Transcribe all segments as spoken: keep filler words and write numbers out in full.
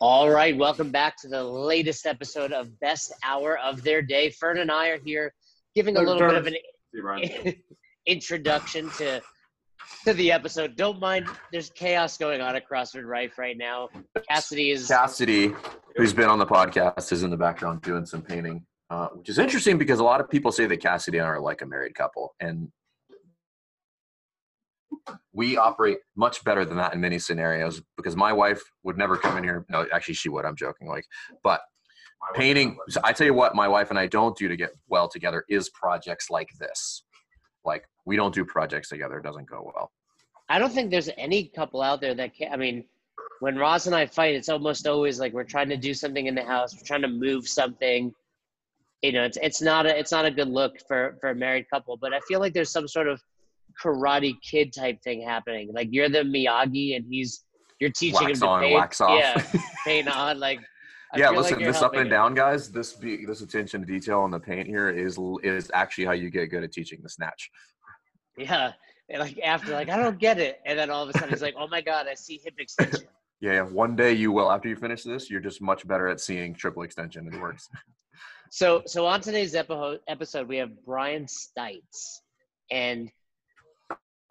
All right, welcome back to the latest episode of Best Hour of Their Day. Fern and I are here giving a little bit of an introduction to to the episode. Don't mind, there's chaos going on at CrossFit Rife right now. Cassidy is Cassidy, who's been on the podcast, is in the background doing some painting, uh, which is interesting because a lot of people say that Cassidy and I are like a married couple, and we operate much better than that in many scenarios because my wife would never come in here. No, actually she would. I'm joking. Like, but my painting, so I tell you what, my wife and I don't do to get well together is projects like this. Like we don't do projects together. It doesn't go well. I don't think there's any couple out there that can, I mean, when Roz and I fight, it's almost always like we're trying to do something in the house. We're trying to move something, you know, it's, it's not a, it's not a good look for, for a married couple, but I feel like there's some sort of Karate Kid type thing happening. Like you're the Miyagi and he's you're teaching wax him to on, paint, wax off. Yeah, paint on. Like I yeah, listen, like this up and down, him. guys. This be, this attention to detail on the paint here is is actually how you get good at teaching the snatch. Yeah, and like after like I don't get it, and then all of a sudden he's like, oh my god, I see hip extension. Yeah, one day you will. After you finish this, you're just much better at seeing triple extension. It works. so so on today's epi- episode, we have Brian Stites and.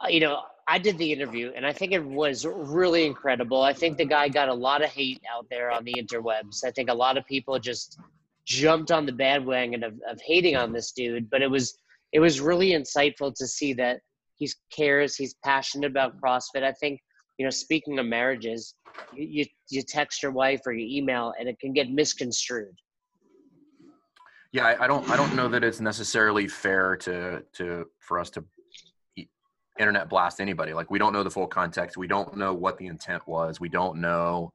You know, I did the interview, and I think it was really incredible. I think the guy got a lot of hate out there on the interwebs. I think a lot of people just jumped on the bandwagon of, of hating on this dude. But it was it was really insightful to see that he cares. He's passionate about CrossFit. I think, you know, speaking of marriages, you, you text your wife or you email, and it can get misconstrued. Yeah, I, I don't I don't know that it's necessarily fair to to for us to – internet blast anybody. Like we don't know the full context. We don't know what the intent was. We don't know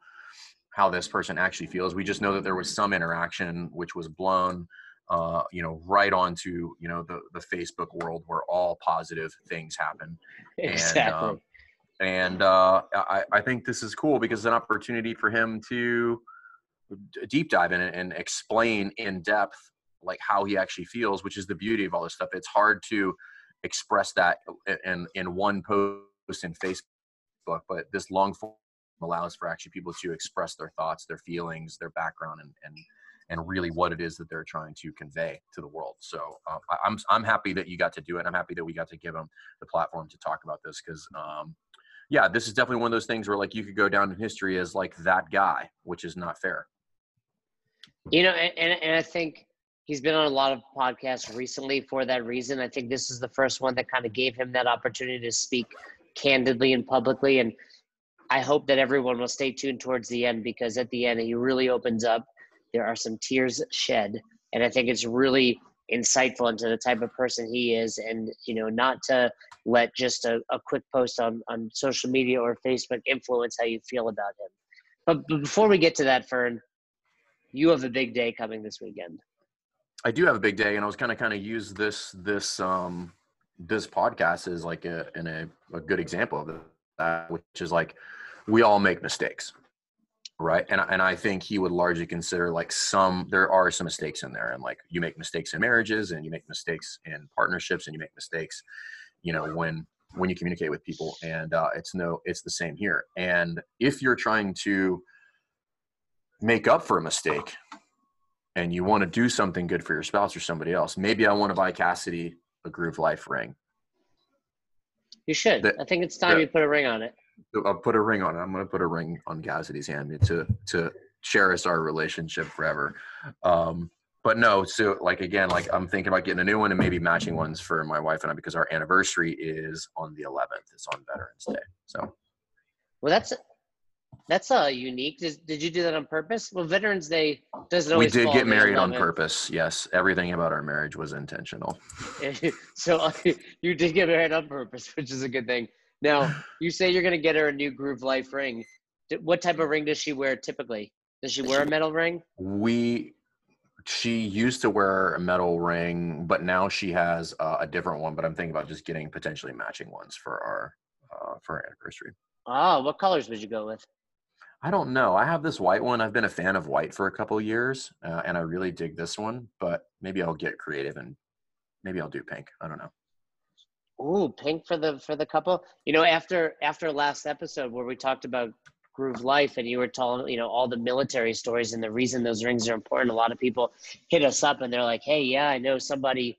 how this person actually feels. We just know that there was some interaction which was blown, uh, you know, right onto, you know, the, the Facebook world where all positive things happen. Exactly. And, um, and uh, I, I think this is cool because it's an opportunity for him to deep dive in it and explain in depth, like how he actually feels, which is the beauty of all this stuff. It's hard to express that in in one post in Facebook, but this long form allows for actually people to express their thoughts, their feelings, their background, and and and really what it is that they're trying to convey to the world. So uh, I'm I'm happy that you got to do it. I'm happy that we got to give them the platform to talk about this because um, yeah, this is definitely one of those things where like you could go down in history as like that guy, which is not fair. You know, and and, and I think. He's been on a lot of podcasts recently for that reason. I think this is the first one that kind of gave him that opportunity to speak candidly and publicly. And I hope that everyone will stay tuned towards the end because at the end, he really opens up. There are some tears shed. And I think it's really insightful into the type of person he is. And, you know, not to let just a, a quick post on, on social media or Facebook influence how you feel about him. But, but before we get to that, Fern, you have a big day coming this weekend. I do have a big day, and I was kind of kind of use this this um this podcast as like a in a, a good example of that, which is like we all make mistakes, right? And and I think he would largely consider like some there are some mistakes in there, and like you make mistakes in marriages, and you make mistakes in partnerships, and you make mistakes, you know, when when you communicate with people, and uh, it's no it's the same here. And if you're trying to make up for a mistake. And you want to do something good for your spouse or somebody else. Maybe I want to buy Cassidy a Groove Life ring. You should. The, I think it's time the, you put a ring on it. I'll put a ring on it. I'm going to put a ring on Cassidy's hand to to cherish our relationship forever. Um, but no, so like again, like I'm thinking about getting a new one and maybe matching ones for my wife and I because our anniversary is on the eleventh. It's on Veterans Day. So, well, that's. That's uh, unique. Did, did you do that on purpose? Well, Veterans Day doesn't always fall. We did get married on purpose, yes. Everything about our marriage was intentional. So uh, you did get married on purpose, which is a good thing. Now, you say you're going to get her a new Groove Life ring. What type of ring does she wear typically? Does she wear a metal ring? We, she used to wear a metal ring, but now she has uh, a different one. But I'm thinking about just getting potentially matching ones for our, uh, for our anniversary. Oh, what colors would you go with? I don't know. I have this white one. I've been a fan of white for a couple of years, uh, and I really dig this one. But maybe I'll get creative and maybe I'll do pink. I don't know. Ooh, pink for the for the couple. You know, after after last episode where we talked about Groove Life, and you were telling, you know, all the military stories and the reason those rings are important. A lot of people hit us up and they're like, hey, yeah, I know somebody,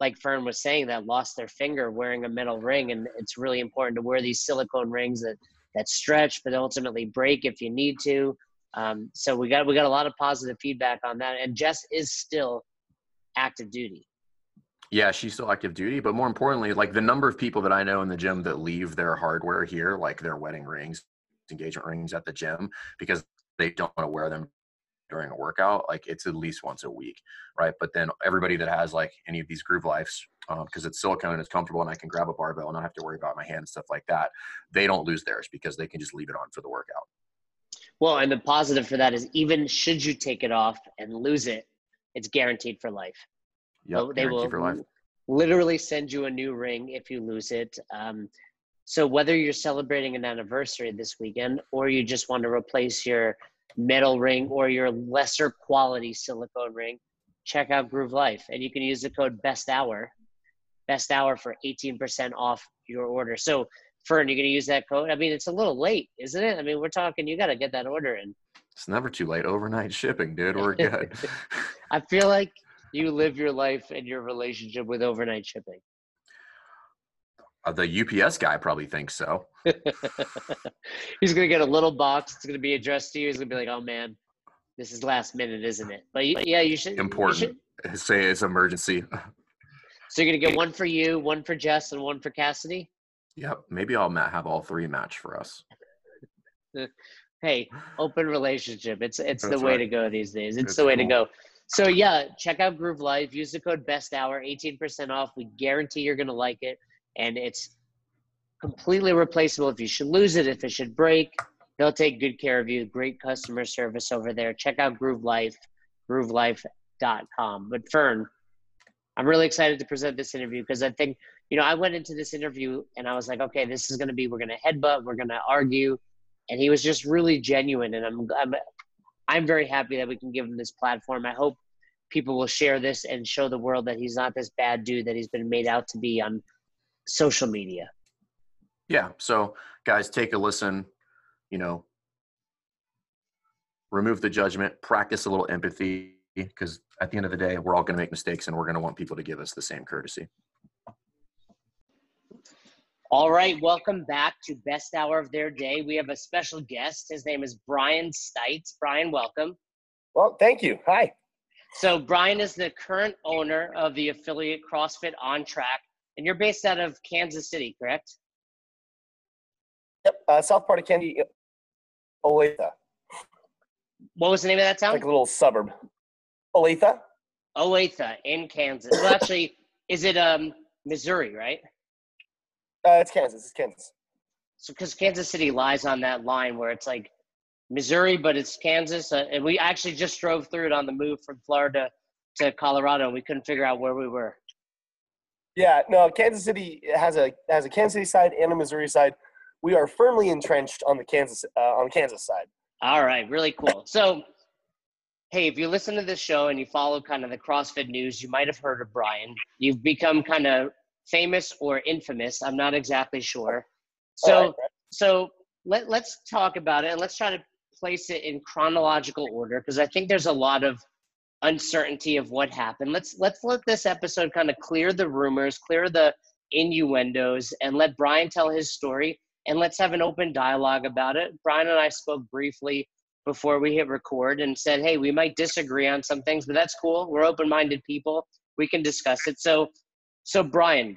like Fern was saying, that lost their finger wearing a metal ring, and it's really important to wear these silicone rings that, that stretch but ultimately break if you need to. Um, so we got we got a lot of positive feedback on that. And Jess is still active duty. Yeah, she's still active duty, but more importantly, like the number of people that I know in the gym that leave their hardware here, like their wedding rings, engagement rings at the gym, because they don't want to wear them during a workout, like it's at least once a week, right? But then everybody that has like any of these Groove Lifes, because um, it's silicone and it's comfortable and I can grab a barbell and not have to worry about my hand and stuff like that, they don't lose theirs because they can just leave it on for the workout. Well, and the positive for that is even should you take it off and lose it, it's guaranteed for life. Yeah, they will for life. Literally send you a new ring if you lose it. Um, so whether you're celebrating an anniversary this weekend or you just want to replace your metal ring or your lesser quality silicone ring, check out Groove Life, and you can use the code best hour best hour for eighteen percent off your order. So Fern, you're going to use that code? I mean, it's a little late, isn't it? I mean, we're talking, you got to get that order in. It's never too late. Overnight shipping, dude. We're good. I feel like you live your life and your relationship with overnight shipping. Uh, the U P S guy probably thinks so. He's going to get a little box. It's going to be addressed to you. He's going to be like, oh, man, this is last minute, isn't it? But, yeah, you should. Important. You should. Say it's emergency. So you're going to get one for you, one for Jess, and one for Cassidy? Yep. Maybe I'll have all three match for us. Hey, open relationship. It's it's That's the way right. to go these days. It's, it's the way cool. to go. So, yeah, check out Groove Life. Use the code best hour, eighteen percent off. We guarantee you're going to like it. And it's completely replaceable. If you should lose it, if it should break, they'll take good care of you. Great customer service over there. Check out Groove Life, groove life dot com. But Fern, I'm really excited to present this interview because I think, you know, I went into this interview and I was like, okay, this is going to be, we're going to headbutt, we're going to argue. And he was just really genuine. And I'm, I'm, I'm very happy that we can give him this platform. I hope people will share this and show the world that he's not this bad dude that he's been made out to be on social media. Yeah. So guys, take a listen, you know, remove the judgment, practice a little empathy, because at the end of the day, we're all going to make mistakes and we're going to want people to give us the same courtesy. All right. Welcome back to Best Hour of Their Day. We have a special guest. His name is Brian Stites. Brian, welcome. Well, thank you. Hi. So Brian is the current owner of the affiliate CrossFit On Track. And you're based out of Kansas City, correct? Yep, uh, south part of Kansas, Olathe. What was the name of that town? It's like a little suburb. Olathe. Olathe in Kansas. Well, actually, is it um, Missouri, right? Uh, it's Kansas. It's Kansas. So, because Kansas City lies on that line where it's like Missouri, but it's Kansas. Uh, and we actually just drove through it on the move from Florida to Colorado. We couldn't figure out where we were. Yeah, no, Kansas City has a has a Kansas City side and a Missouri side. We are firmly entrenched on the Kansas uh, on the Kansas side. All right, really cool. So, hey, if you listen to this show and you follow kind of the CrossFit news, you might have heard of Brian. You've become kind of famous or infamous. I'm not exactly sure. So, right, so let let's talk about it and let's try to place it in chronological order because I think there's a lot of uncertainty of what happened. Let's let's let this episode kind of clear the rumors, clear the innuendos, and let Brian tell his story, and let's have an open dialogue about it. Brian and I spoke briefly before we hit record and said, hey, we might disagree on some things, but that's cool. We're open-minded people. We can discuss it. So, so Brian,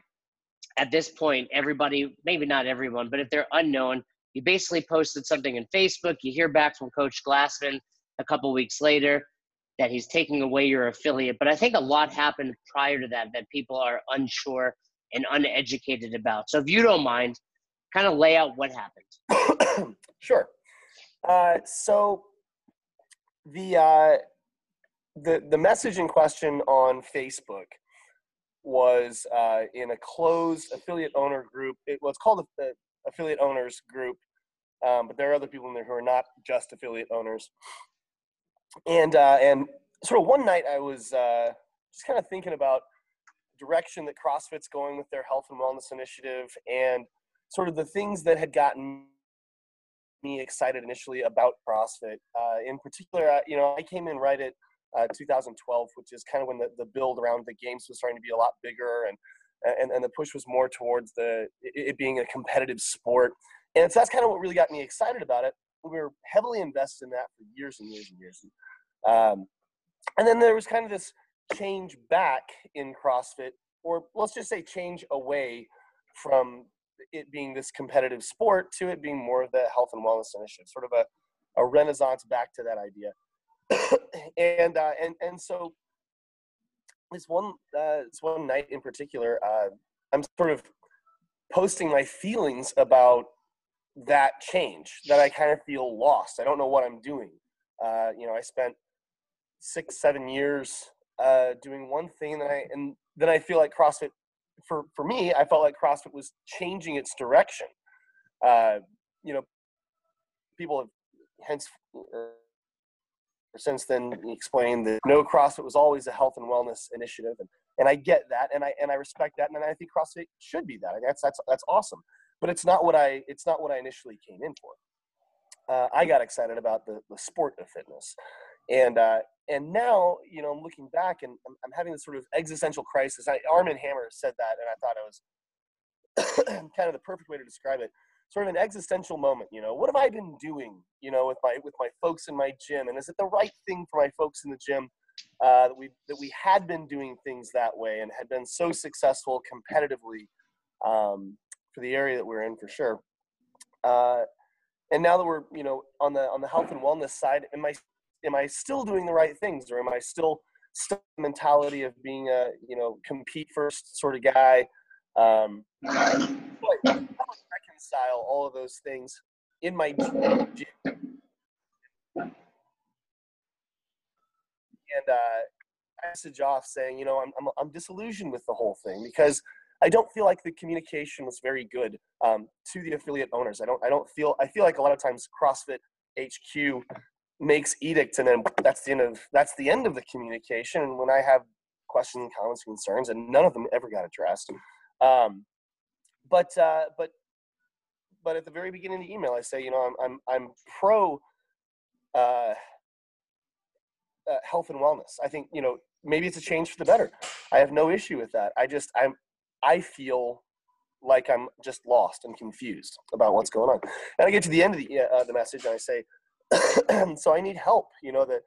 at this point, everybody, maybe not everyone, but if they're unknown, you basically posted something on Facebook. You hear back from Coach Glassman a couple weeks later that he's taking away your affiliate. But I think a lot happened prior to that that people are unsure and uneducated about. So if you don't mind, kind of lay out what happened. Sure. Uh, so the, uh, the, the message in question on Facebook was uh, in a closed affiliate owner group. It was called the affiliate owners group, um, but there are other people in there who are not just affiliate owners. And uh, and sort of one night I was uh, just kind of thinking about direction that CrossFit's going with their health and wellness initiative and sort of the things that had gotten me excited initially about CrossFit. Uh, in particular, uh, you know, I came in right at uh, two thousand twelve, which is kind of when the, the build around the games was starting to be a lot bigger, and and, and the push was more towards the it being a competitive sport. And so that's kind of what really got me excited about it. We were heavily invested in that for years and years and years. Um, and then there was kind of this change back in CrossFit, or let's just say change away from it being this competitive sport to it being more of the health and wellness initiative, sort of a, a renaissance back to that idea. and, uh, and, and so this one, uh, this one night in particular, uh, I'm sort of posting my feelings about that change, that I kind of feel lost. I don't know what I'm doing. Uh, you know, I spent six, seven years uh, doing one thing, and then I, and then I feel like CrossFit, for, for me, I felt like CrossFit was changing its direction. Uh, you know, people have hence, uh, since then explained that no, CrossFit was always a health and wellness initiative. And, and I get that, and I, and I respect that. And then I think CrossFit should be that. I mean, that's, that's, that's awesome. But it's not what I, it's not what I initially came in for. Uh, I got excited about the, the sport of fitness. And, uh, and now, you know, I'm looking back and I'm, I'm having this sort of existential crisis. I, Arm and Hammer said that, and I thought it was kind of the perfect way to describe it. Sort of an existential moment, you know, what have I been doing, you know, with my, with my folks in my gym? And is it the right thing for my folks in the gym uh, that we, that we had been doing things that way and had been so successful competitively um, for the area that we're in, for sure. Uh, and now that we're, you know, on the, on the health and wellness side, am I, am I still doing the right things? Or am I still stuck in the mentality of being a, you know, compete first sort of guy? Um, I reconcile all of those things in my gym. And uh, I message off saying, you know, I'm, I'm, I'm disillusioned with the whole thing, because I don't feel like the communication was very good um, to the affiliate owners. I don't, I don't feel, I feel like a lot of times CrossFit H Q makes edicts, and then that's the end of, that's the end of the communication. And when I have questions, comments, concerns, and none of them ever got addressed. Um, but, uh, but, but at the very beginning of the email, I say, you know, I'm, I'm, I'm pro uh, uh, health and wellness. I think, you know, maybe it's a change for the better. I have no issue with that. I just, I'm, I feel like I'm just lost and confused about what's going on. And I get to the end of the, uh, the message, and I say, so I need help. You know, that,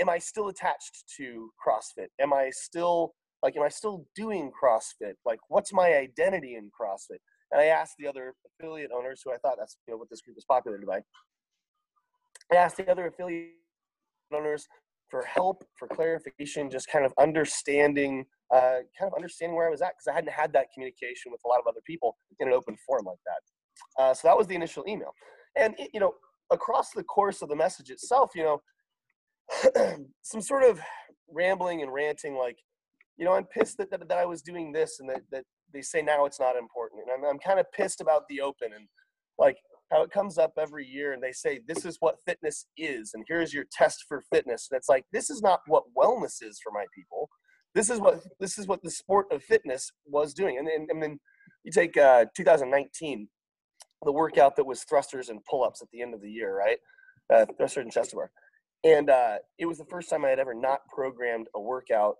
am I still attached to CrossFit? Am I still like, am I still doing CrossFit? Like, what's my identity in CrossFit? And I asked the other affiliate owners, who I thought that's, you know, what this group is populated by. I asked the other affiliate owners for help, for clarification, just kind of understanding, uh, kind of understanding where I was at, because I hadn't had that communication with a lot of other people in an open forum like that. Uh, so that was the initial email. And, it, you know, across the course of the message itself, you know, some sort of rambling and ranting, like, you know, I'm pissed that, that, that I was doing this, and that, that they say now it's not important. And I'm, I'm kind of pissed about the open, and like how it comes up every year, and they say, this is what fitness is, and here's your test for fitness. And it's like, this is not what wellness is for my people. This is what, this is what the sport of fitness was doing. And then, and then you take uh, two thousand nineteen, the workout that was thrusters and pull-ups at the end of the year, right? Uh, thrusters and chest to bar. And uh, it was the first time I had ever not programmed a workout,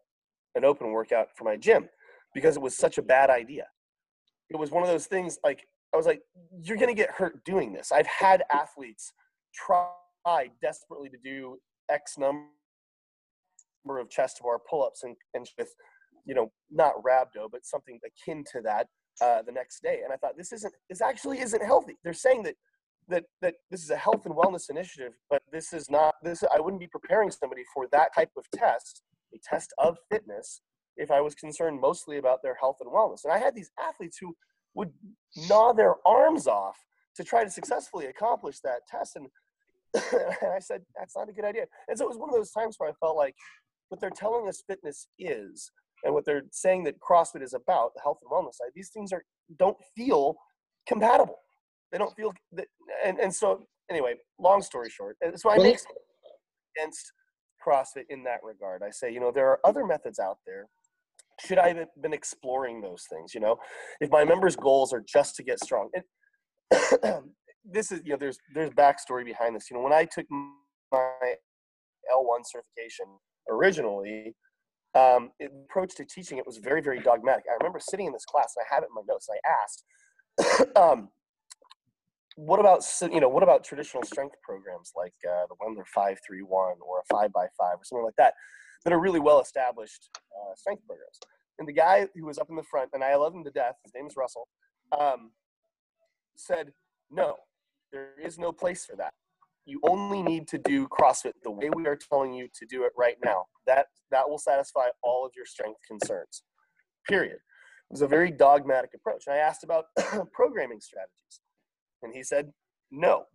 an open workout for my gym, because it was such a bad idea. It was one of those things, like, I was like, you're going to get hurt doing this. I've had athletes try desperately to do X number of chest to bar pull-ups and, and with, you know, not rhabdo, but something akin to that uh, the next day. And I thought, this isn't, this actually isn't healthy. They're saying that, that, that this is a health and wellness initiative, but this is not this. I wouldn't be preparing somebody for that type of test, a test of fitness, if I was concerned mostly about their health and wellness. And I had these athletes who would gnaw their arms off to try to successfully accomplish that test. And, and I said, that's not a good idea. And so it was one of those times where I felt like what they're telling us fitness is, and what they're saying that CrossFit is about, the health and wellness side, these things are, don't feel compatible. They don't feel that, and, and so anyway, long story short, and so I make some against CrossFit in that regard. I say, you know, there are other methods out there. Should I have been exploring those things? You know, if my members' goals are just to get strong, and this is, you know, there's, there's backstory behind this. You know, when I took my L one certification originally, um, the approach to teaching it was very, very dogmatic. I remember sitting in this class and I had it in my notes and I asked, um, what about, you know, what about traditional strength programs like uh, the Wendler five three one or a five by five or something like that, that are really well-established uh, strength programs? And the guy who was up in the front, and I love him to death, his name is Russell, um, said, no, there is no place for that. You only need to do CrossFit the way we are telling you to do it right now. That, that will satisfy all of your strength concerns, period. It was a very dogmatic approach. And I asked about programming strategies. And he said, no,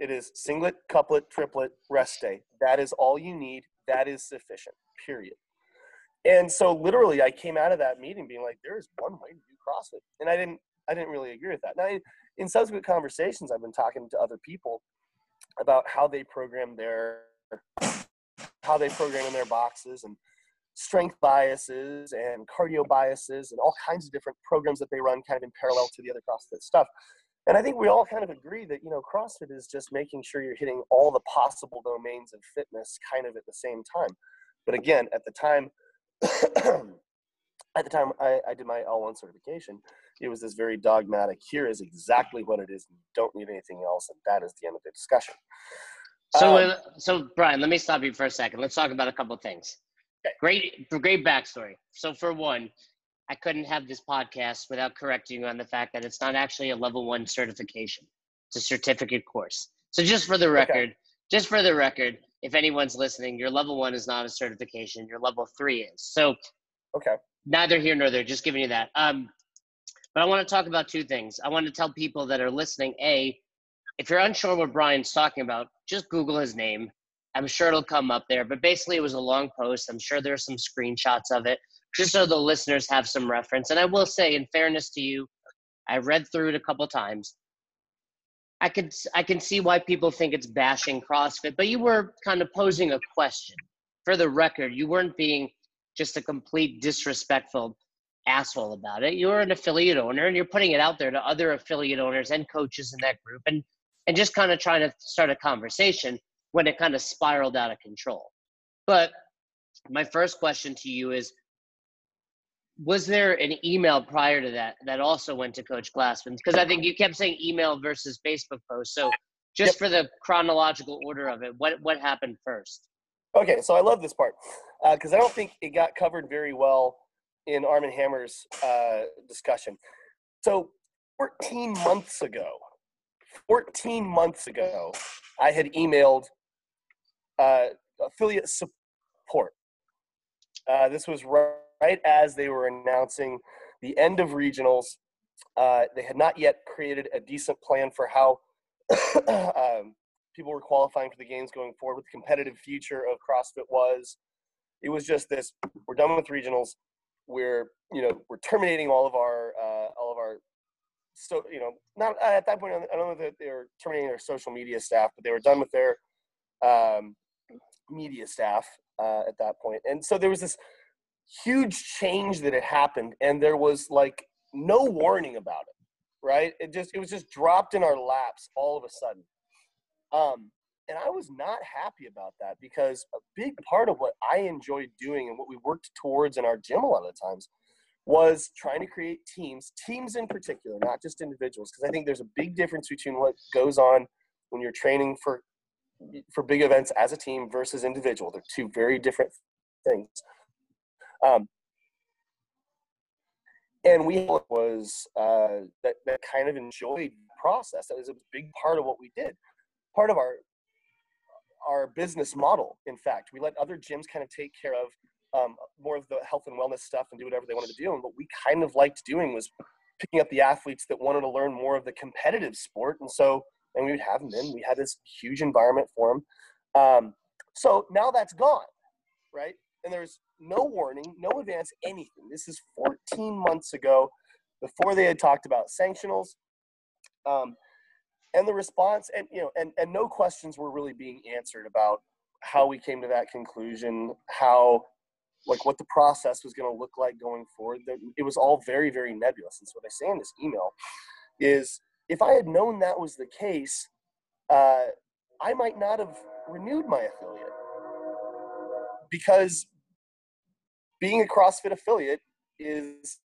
it is singlet, couplet, triplet, rest day. That is all you need. That is sufficient, period. And so literally I came out of that meeting being like, there is one way to do CrossFit. And I didn't, I didn't really agree with that. Now, in subsequent conversations, I've been talking to other people about how they program their, how they program in their boxes and strength biases and cardio biases and all kinds of different programs that they run kind of in parallel to the other CrossFit stuff. And I think we all kind of agree that, you know, CrossFit is just making sure you're hitting all the possible domains of fitness kind of at the same time. But again, at the time, at the time I, I did my L one certification, it was this very dogmatic, here is exactly what it is. You don't need anything else. And that is the end of the discussion. So, um, so Brian, let me stop you for a second. Let's talk about a couple of things. Okay. Great, great backstory. So for one, I couldn't have this podcast without correcting you on the fact that it's not actually a level one certification. It's a certificate course. So just for the record, okay. just for the record, if anyone's listening, your level one is not a certification. Your level three is. So okay. neither here nor there, just giving you that. Um, but I want to talk about two things. I want to tell people that are listening, A, if you're unsure what Brian's talking about, just Google his name. I'm sure it'll come up there. But basically, it was a long post. I'm sure there are some screenshots of it, just so the listeners have some reference. And I will say, in fairness to you, I read through it a couple times. I could, I can see why people think it's bashing CrossFit, but you were kind of posing a question. For the record, you weren't being just a complete disrespectful asshole about it. You're an affiliate owner, and you're putting it out there to other affiliate owners and coaches in that group, and, and just kind of trying to start a conversation when it kind of spiraled out of control. But my first question to you is, was there an email prior to that that also went to Coach Glassman? Because I think you kept saying email versus Facebook post. So just yep. for the chronological order of it, what, what happened first? Okay, so I love this part because uh, I don't think it got covered very well in Arm and Hammer's uh, discussion. So fourteen months ago, fourteen months ago, I had emailed uh, affiliate support. Uh, this was right. Right as they were announcing the end of regionals, uh, they had not yet created a decent plan for how um, people were qualifying for the games going forward, what the competitive future of CrossFit was. It was just this: we're done with regionals. We're, you know, we're terminating all of our, uh, all of our, so you know, not at that point. I don't know that they were terminating their social media staff, but they were done with their um, media staff uh, at that point. And so there was this huge change that had happened, and there was like no warning about it, right? It just, it was just dropped in our laps all of a sudden. Um, and I was not happy about that, because a big part of what I enjoyed doing and what we worked towards in our gym a lot of the times was trying to create teams, teams in particular, not just individuals. Because I think there's a big difference between what goes on when you're training for, for big events as a team versus individual. They're two very different things. Um, and we was, uh, that, that kind of enjoyed the process. That was a big part of what we did. Part of our, our business model. In fact, we let other gyms kind of take care of, um, more of the health and wellness stuff and do whatever they wanted to do. And what we kind of liked doing was picking up the athletes that wanted to learn more of the competitive sport. And so, and we would have them in, we had this huge environment for them. Um, so now that's gone, right? And there's no warning, no advance, anything. This is fourteen months ago, before they had talked about sanctionals. Um, and the response, and you know, and, and no questions were really being answered about how we came to that conclusion, how, like, what the process was going to look like going forward. It was all very, very nebulous. And so what I say in this email is, if I had known that was the case, uh, I might not have renewed my affiliate, because being a CrossFit affiliate is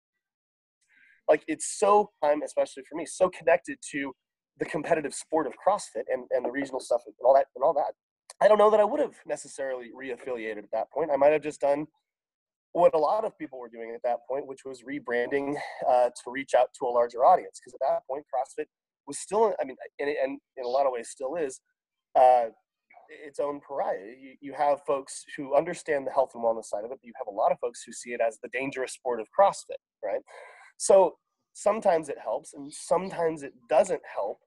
like, it's so, especially for me, so connected to the competitive sport of CrossFit and, and the regional stuff and all that and all that. I don't know that I would have necessarily reaffiliated at that point. I might have just done what a lot of people were doing at that point, which was rebranding uh, to reach out to a larger audience. Because at that point, CrossFit was still, I mean, and, and in a lot of ways still is, uh, its own pariah. You, you have folks who understand the health and wellness side of it, but you have a lot of folks who see it as the dangerous sport of CrossFit, right? So sometimes it helps, and sometimes it doesn't help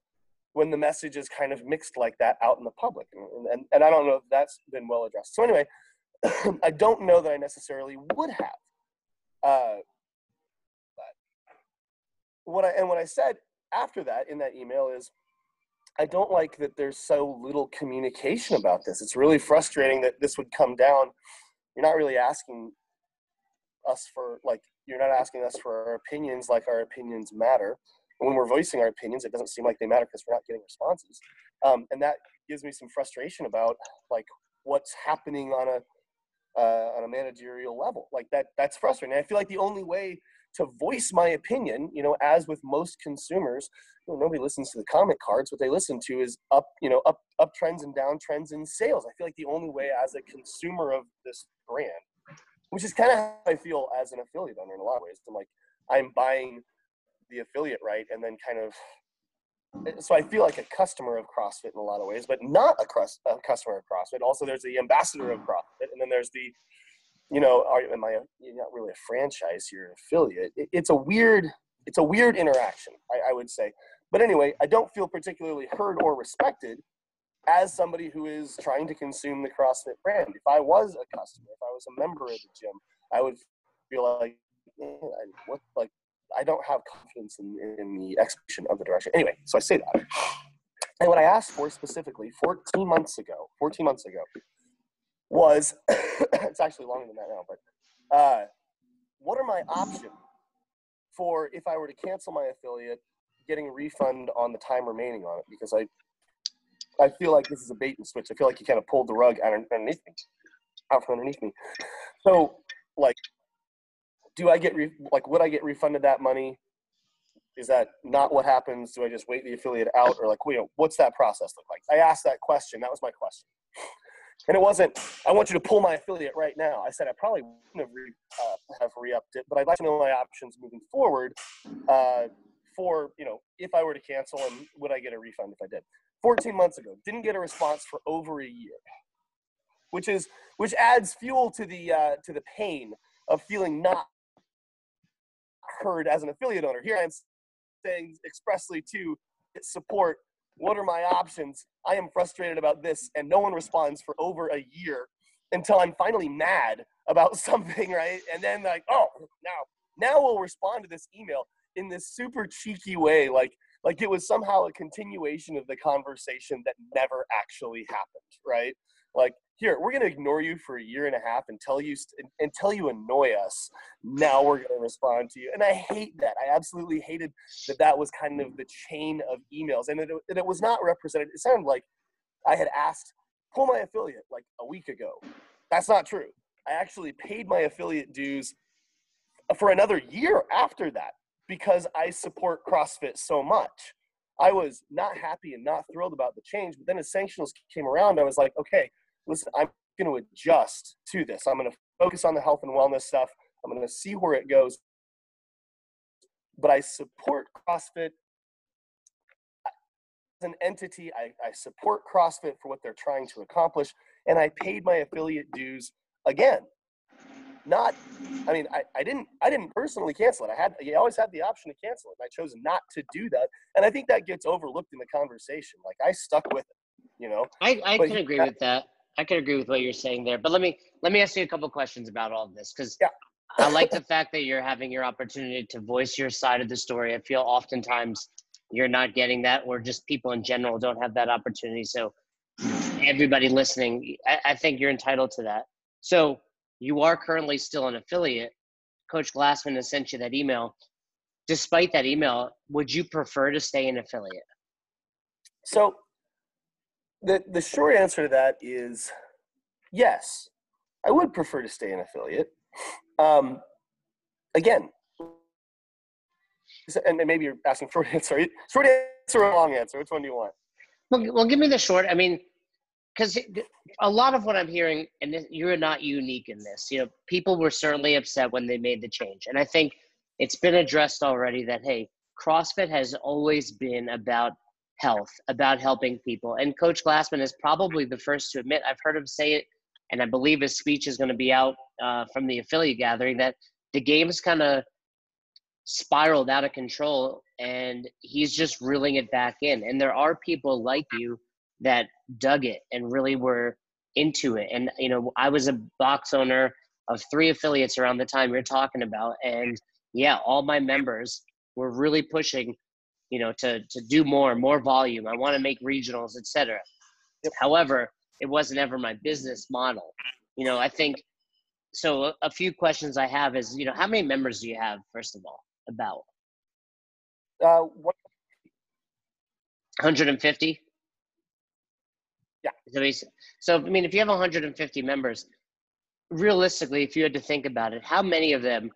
when the message is kind of mixed like that out in the public. And, and, and I don't know if that's been well addressed. So anyway, I don't know that I necessarily would have. Uh, but what I, and what I said after that in that email is, I don't like that there's so little communication about this. It's really frustrating that this would come down. You're not really asking us for, like, you're not asking us for our opinions, like our opinions matter. When we're voicing our opinions, it doesn't seem like they matter because we're not getting responses. Um, and that gives me some frustration about, like, what's happening on a uh, on a managerial level. Like, that that's frustrating. And I feel like the only way to voice my opinion, you know, as with most consumers, you know, nobody listens to the comment cards. What they listen to is up, you know, up up trends and down trends in sales. I feel like the only way as a consumer of this brand, which is kind of how I feel as an affiliate owner in a lot of ways. I'm like, I'm buying the affiliate right, and then kind of, so I feel like a customer of CrossFit in a lot of ways, but not a, cross, a customer of CrossFit. Also, there's the ambassador of CrossFit, and then there's the, you know, are, am I? You're not really a franchise, you're an affiliate. It, it's a weird, it's a weird interaction, I, I would say. But anyway, I don't feel particularly heard or respected as somebody who is trying to consume the CrossFit brand. If I was a customer, if I was a member of the gym, I would feel like, yeah, what, like, I don't have confidence in, in the execution of the direction. Anyway, so I say that. And what I asked for specifically fourteen months ago, fourteen months ago was, it's actually longer than that now, but uh, what are my options for if I were to cancel my affiliate, getting a refund on the time remaining on it? Because I I feel like this is a bait and switch. I feel like you kind of pulled the rug out, underneath me, out from underneath me. So, like, do I get, re- like, would I get refunded that money? Is that not what happens? Do I just wait the affiliate out? Or, like, you know, what's that process look like? I asked that question. That was my question. And it wasn't, I want you to pull my affiliate right now. I said I probably wouldn't have, re- uh, have re-upped it, but I'd like to know my options moving forward uh, for, you know, if I were to cancel, and would I get a refund if I did? fourteen months ago, didn't get a response for over a year, which is, which adds fuel to the uh, to the pain of feeling not heard as an affiliate owner. Here I am saying expressly to support, what are my options? I am frustrated about this, and no one responds for over a year until I'm finally mad about something, right? And then, like, oh, now now we'll respond to this email in this super cheeky way, like like it was somehow a continuation of the conversation that never actually happened, right? Like, here, we're going to ignore you for a year and a half until you until you annoy us. Now we're going to respond to you. And I hate that. I absolutely hated that that was kind of the chain of emails. And it, it was not represented. It sounded like I had asked, pull my affiliate, like, a week ago. That's not true. I actually paid my affiliate dues for another year after that because I support CrossFit so much. I was not happy and not thrilled about the change. But then as sanctionals came around, I was like, okay, listen, I'm going to adjust to this. I'm going to focus on the health and wellness stuff. I'm going to see where it goes. But I support CrossFit as an entity. I, I support CrossFit for what they're trying to accomplish. And I paid my affiliate dues again. Not, I mean, I, I didn't I didn't personally cancel it. I had I always had the option to cancel it. I chose not to do that. And I think that gets overlooked in the conversation. Like, I stuck with it, you know. I, I can agree with that. I can agree with what you're saying there, but let me let me ask you a couple questions about all of this, because yeah. I like the fact that you're having your opportunity to voice your side of the story. I feel oftentimes you're not getting that, or just people in general don't have that opportunity. So everybody listening, I, I think you're entitled to that. So you are currently still an affiliate. Coach Glassman has sent you that email. despite that email, would you prefer to stay an affiliate? So the, the short answer to that is yes, I would prefer to stay an affiliate. Um, again, and maybe you're asking for an answer. Short answer or long answer? Which one do you want? Well, well give me the short. I mean, because a lot of what I'm hearing, and you're not unique in this, you know, people were certainly upset when they made the change. And I think it's been addressed already that, hey, CrossFit has always been about health, about helping people. And Coach Glassman is probably the first to admit, I've heard him say it, and I believe his speech is going to be out uh, from the affiliate gathering, that the game's kind of spiraled out of control and he's just reeling it back in. And there are people like you that dug it and really were into it. And, you know, I was a box owner of three affiliates around the time you're talking about. And yeah, all my members were really pushing, you know, to, to do more, more volume. I want to make regionals, et cetera. Yep. However, it wasn't ever my business model. You know, I think, so a, a few questions I have is, you know, how many members do you have, first of all, about? Uh, what? one hundred fifty? Yeah. So, I mean, if you have one hundred fifty members, realistically, if you had to think about it, how many of them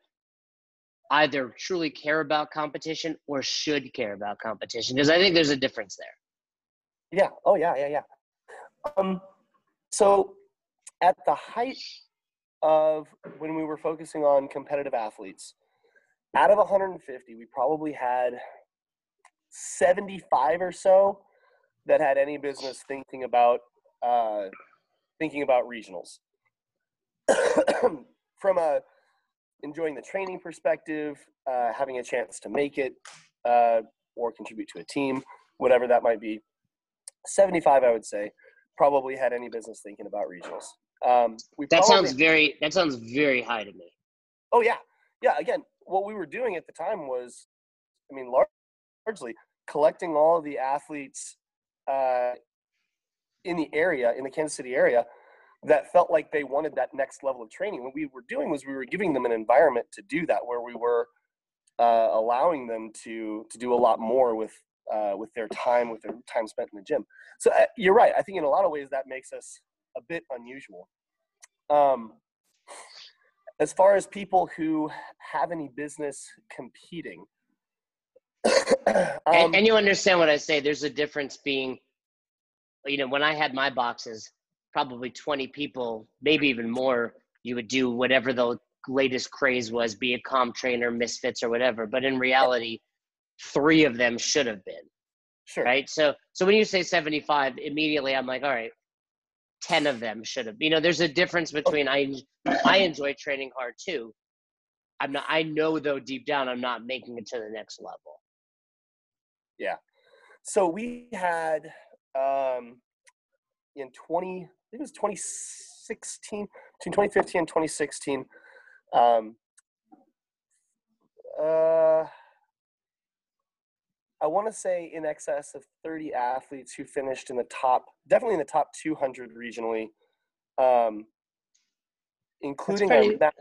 either truly care about competition or should care about competition? Because I think there's a difference there. Yeah. Oh, yeah, yeah, yeah. Um, so at the height of when we were focusing on competitive athletes, out of one hundred fifty, we probably had seventy-five or so that had any business thinking about, uh, thinking about regionals from a, enjoying the training perspective, uh, having a chance to make it, uh, or contribute to a team, whatever that might be. seventy-five, I would say, probably had any business thinking about regionals. Um, we that probably, sounds very, that sounds very high to me. Oh yeah. Yeah. Again, what we were doing at the time was, I mean, large, largely collecting all of the athletes uh, in the area, in the Kansas City area, that felt like they wanted that next level of training. What we were doing was we were giving them an environment to do that, where we were uh, allowing them to, to do a lot more with, Uh, with their time, with their time spent in the gym. So uh, you're right. I think in a lot of ways that makes us a bit unusual. Um, as far as people who have any business competing. um, and, and you understand what I say. There's a difference being, you know, when I had my boxes, probably twenty people, maybe even more, you would do whatever the latest craze was, be a comp trainer, misfits or whatever. But in reality, three of them should have been. Sure. Right. So, so when you say seventy-five, immediately I'm like, all right, ten of them should have, you know, there's a difference between, I, I enjoy training hard too. I'm not, I know though, deep down, I'm not making it to the next level. Yeah. So we had, um, in twenty, I think it was twenty sixteen, between twenty fifteen and twenty sixteen, um, uh, I want to say in excess of thirty athletes who finished in the top, definitely in the top two hundred regionally, um, including our ma-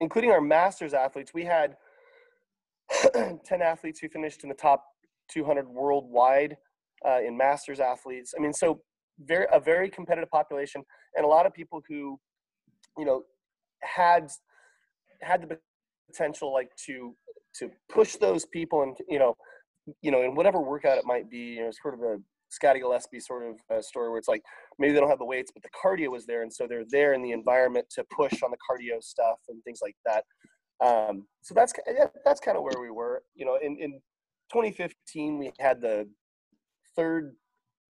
including our masters athletes. We had ten athletes who finished in the top two hundred worldwide uh, in masters athletes. I mean, so very a very competitive population, and a lot of people who, you know, had had the potential like to to push those people and you know. you know, in whatever workout it might be, you know, sort of a Scotty Gillespie sort of uh, story where it's like, maybe they don't have the weights, but the cardio was there. And so they're there in the environment to push on the cardio stuff and things like that. Um, so that's, that's kind of where we were, you know, in, in twenty fifteen, we had the third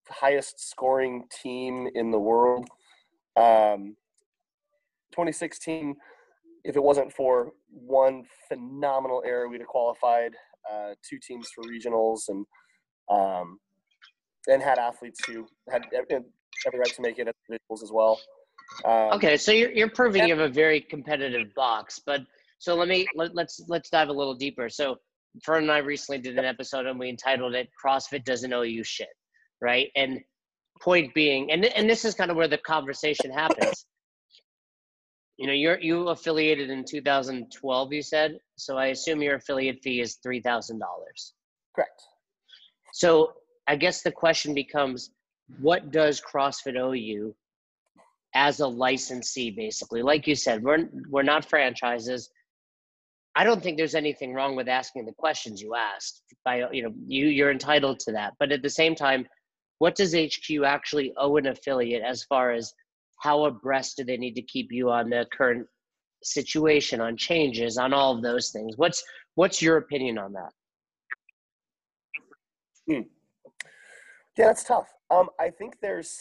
highest scoring team in the world. Um, twenty sixteen, if it wasn't for one phenomenal error, we'd have qualified Uh, two teams for regionals, and um, and had athletes who had every right to make it at individuals as well. Um, okay, so you're you're proving yeah. you have a very competitive box, but so let me let, let's let's dive a little deeper. So Fern and I recently did an episode, and we entitled it "CrossFit Doesn't Owe You Shit," right? And point being, and and this is kind of where the conversation happens. You know, you're, you affiliated in two thousand twelve, you said, so I assume your affiliate fee is three thousand dollars. Correct. So I guess the question becomes, what does CrossFit owe you as a licensee, basically? Like you said, we're, we're not franchises. I don't think there's anything wrong with asking the questions you asked. By, you know, you, you're entitled to that. But at the same time, what does H Q actually owe an affiliate as far as how abreast do they need to keep you on the current situation, on changes, on all of those things? What's what's your opinion on that? Hmm. Yeah, that's tough. Um, I think there's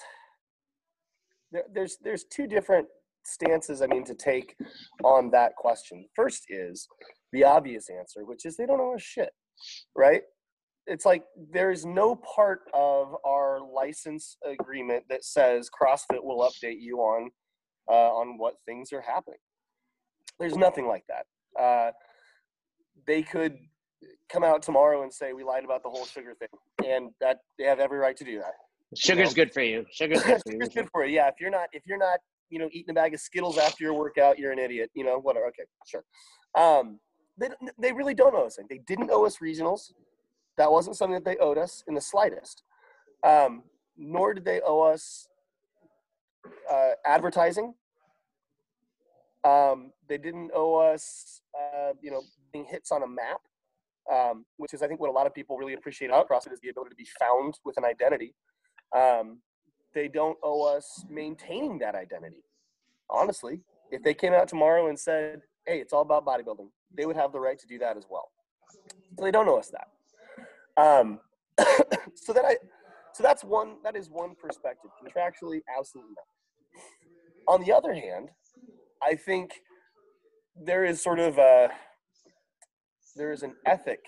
there, there's there's two different stances I mean to take on that question. First is the obvious answer, which is they don't owe a shit, right? It's like there is no part of our license agreement that says CrossFit will update you on uh, on what things are happening. There's nothing like that. Uh, they could come out tomorrow and say we lied about the whole sugar thing, and that they have every right to do that. Sugar's you know? good for you. Sugar's good for you. Sugar's good for you. Yeah, if you're not if you're not you know eating a bag of Skittles after your workout, you're an idiot. You know whatever. Okay, sure. Um, they they really don't owe us anything. They didn't owe us regionals. That wasn't something that they owed us in the slightest. Um, nor did they owe us uh, advertising. Um, they didn't owe us, uh, you know, being hits on a map, um, which is, I think, what a lot of people really appreciate about CrossFit is the ability to be found with an identity. Um, they don't owe us maintaining that identity. Honestly, if they came out tomorrow and said, hey, it's all about bodybuilding, they would have the right to do that as well. So they don't owe us that. Um, so that I, so that's one, that is one perspective. Contractually, absolutely not. On the other hand, I think there is sort of a, there is an ethic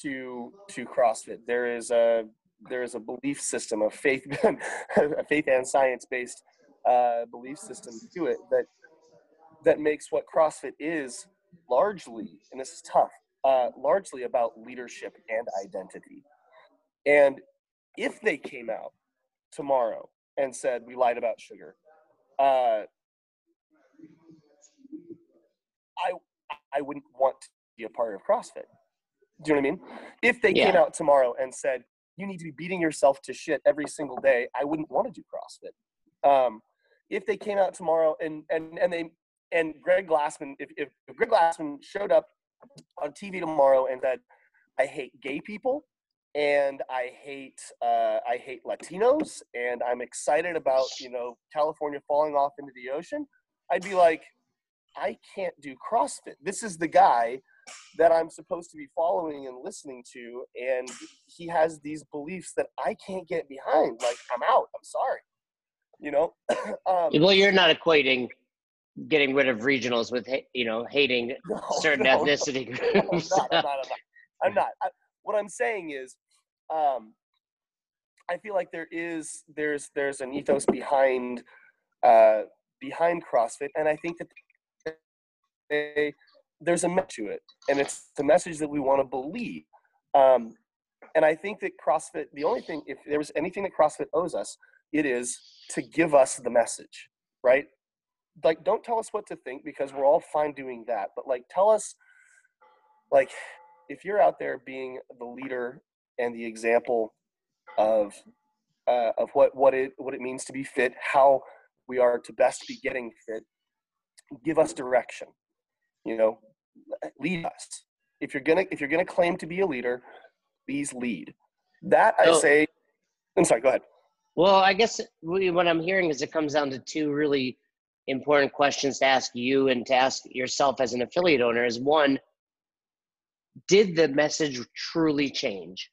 to, to CrossFit. There is a, there is a belief system of faith, a faith and science-based, uh, belief system to it that, that makes what CrossFit is largely, and this is tough, Uh, largely about leadership and identity. And if they came out tomorrow and said, we lied about sugar, uh, I I wouldn't want to be a part of CrossFit. Do you know what I mean? If they yeah. came out tomorrow and said, you need to be beating yourself to shit every single day, I wouldn't want to do CrossFit. Um, if they came out tomorrow and and and they and Greg Glassman, if, if Greg Glassman showed up on T V tomorrow and said, I hate gay people and I hate uh, I hate Latinos and I'm excited about, you know, California falling off into the ocean, I'd be like, I can't do CrossFit. This is the guy that I'm supposed to be following and listening to, and he has these beliefs that I can't get behind. Like, I'm out. I'm sorry. You know? um, well, you're not equating – getting rid of regionals with, you know, hating no, certain no, ethnicity no, groups. No, I'm not. I'm not. I'm not. I, what I'm saying is, um, I feel like there is there's there's an ethos behind uh, behind CrossFit, and I think that they, there's a message to it, and it's the message that we want to believe. Um, and I think that CrossFit, the only thing, if there was anything that CrossFit owes us, it is to give us the message, right? Like, don't tell us what to think, because we're all fine doing that. But, like, tell us, like, if you're out there being the leader and the example of uh, of what what it what it means to be fit, how we are to best be getting fit, give us direction. You know, lead us. If you're gonna if you're gonna claim to be a leader, please lead. That I oh. say. I'm sorry. Go ahead. Well, I guess what I'm hearing is it comes down to two really important questions to ask you and to ask yourself as an affiliate owner is, one, did the message truly change,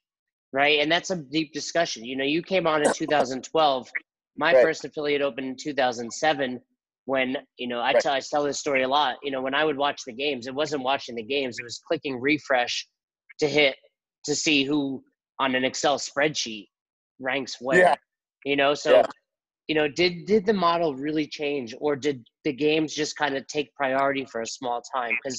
right? And that's a deep discussion. You know, you came on in two thousand twelve. My right. first affiliate opened in two thousand seven when, you know, I, right. tell, I tell this story a lot. You know, when I would watch the games, it wasn't watching the games. It was clicking refresh to hit to see who on an Excel spreadsheet ranks where, yeah. you know, so yeah. – You know, did did the model really change, or did the games just kind of take priority for a small time? Because,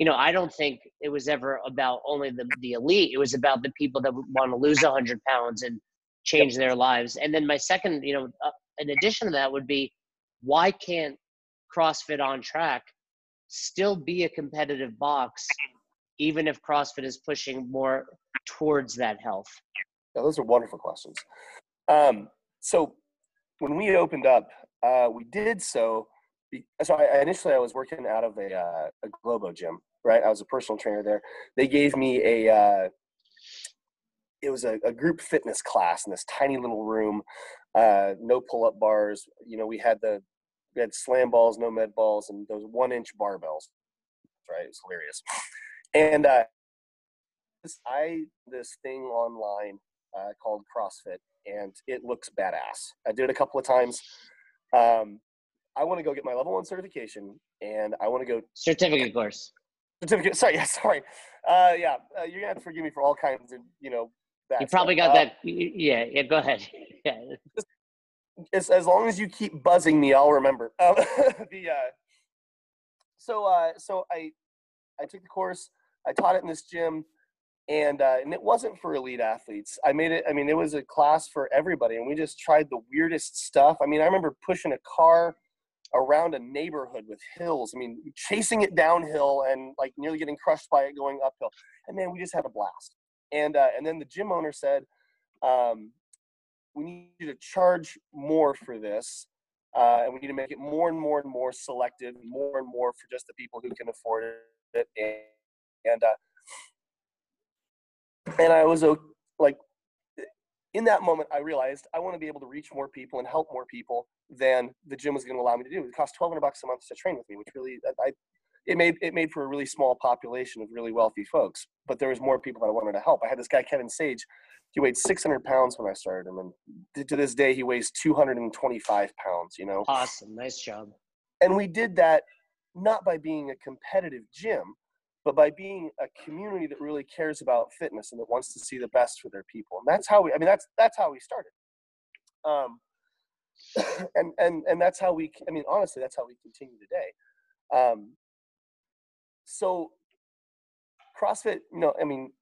you know, I don't think it was ever about only the, the elite. It was about the people that want to lose one hundred pounds and change their lives. And then my second, you know, uh, in addition to that would be, why can't CrossFit On Track still be a competitive box, even if CrossFit is pushing more towards that health? Yeah, those are wonderful questions. Um, so when we opened up, uh, we did so. Be- so I, initially I was working out of a, uh, a Globo gym, right? I was a personal trainer there. They gave me a, uh, it was a, a group fitness class in this tiny little room, uh, no pull-up bars. You know, we had the, we had slam balls, no med balls, and those one inch barbells, right? It was hilarious. And, uh, I, this thing online, uh, called CrossFit, and it looks badass. I did it a couple of times. Um, I want to go get my level one certification, and I want to go certificate course, certificate. Sorry. Yeah. Sorry. Uh, yeah. Uh, you're gonna have to forgive me for all kinds of, you know, that you probably stuff. got uh, that. Yeah. Yeah. Go ahead. Yeah. As, as long as you keep buzzing me, I'll remember. Um, the, uh, so, uh, so I, I took the course, I taught it in this gym, and uh, and it wasn't for elite athletes. I made it, I mean, it was a class for everybody, and we just tried the weirdest stuff. I mean, I remember pushing a car around a neighborhood with hills. I mean, chasing it downhill and like nearly getting crushed by it going uphill. And man, we just had a blast. And uh, and then the gym owner said, um, we need you to charge more for this. Uh, and we need to make it more and more and more selective, more and more for just the people who can afford it. It and and, uh, and I was like, in that moment, I realized I want to be able to reach more people and help more people than the gym was going to allow me to do. It cost twelve hundred bucks a month to train with me, which really I it made it made for a really small population of really wealthy folks. But there was more people that I wanted to help. I had this guy Kevin Sage. He weighed six hundred pounds when I started him, and to this day, he weighs two hundred twenty-five pounds. You know, awesome, nice job. And we did that, not by being a competitive gym, but by being a community that really cares about fitness and that wants to see the best for their people. And that's how we, I mean, that's, that's how we started. Um, and, and, and that's how we, I mean, honestly, that's how we continue today. Um, so CrossFit, you know, I mean,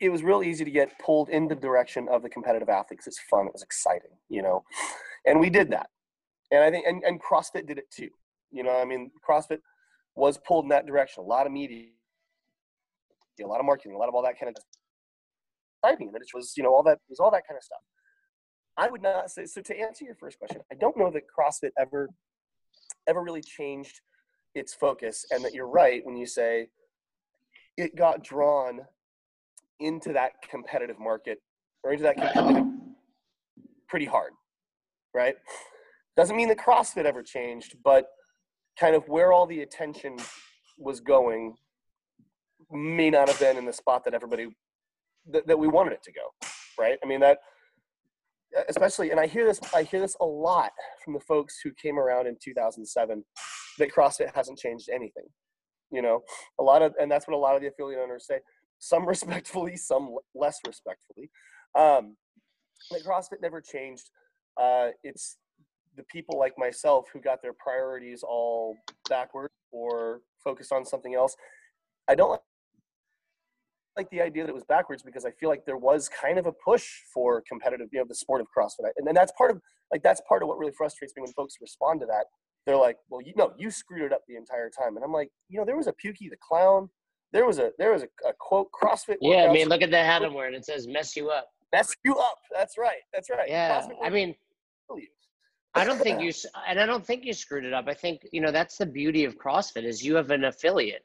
it was real easy to get pulled in the direction of the competitive athletes. It's fun. It was exciting, you know, and we did that. And I think, and, and CrossFit did it too. You know, I mean, CrossFit was pulled in that direction. A lot of media, a lot of marketing, a lot of all that kind of typing. And it was, you know, all that was all that kind of stuff. I would not say, so to answer your first question, I don't know that CrossFit ever, ever really changed its focus. And that you're right when you say it got drawn into that competitive market or into that competitive pretty hard, right? Doesn't mean that CrossFit ever changed, but kind of where all the attention was going may not have been in the spot that everybody th- that we wanted it to go, right? I mean, that especially, and I hear this, I hear this a lot from the folks who came around in two thousand seven that CrossFit hasn't changed anything. You know, a lot of, and that's what a lot of the affiliate owners say, some respectfully, some less respectfully. Um, that CrossFit never changed. Uh, it's the people like myself who got their priorities all backward or focused on something else. I don't like the idea that it was backwards because I feel like there was kind of a push for competitive, you know, the sport of CrossFit. And then that's part of like, that's part of what really frustrates me when folks respond to that. They're like, well, you know, you screwed it up the entire time. And I'm like, you know, there was a Pukey the clown. There was a, there was a, a quote CrossFit. Yeah. I mean, look at that hat I'm wearing. It says mess you up, mess you up. That's right. That's right. Yeah. I mean, I don't think you, and I don't think you screwed it up. I think, you know, that's the beauty of CrossFit is you have an affiliate.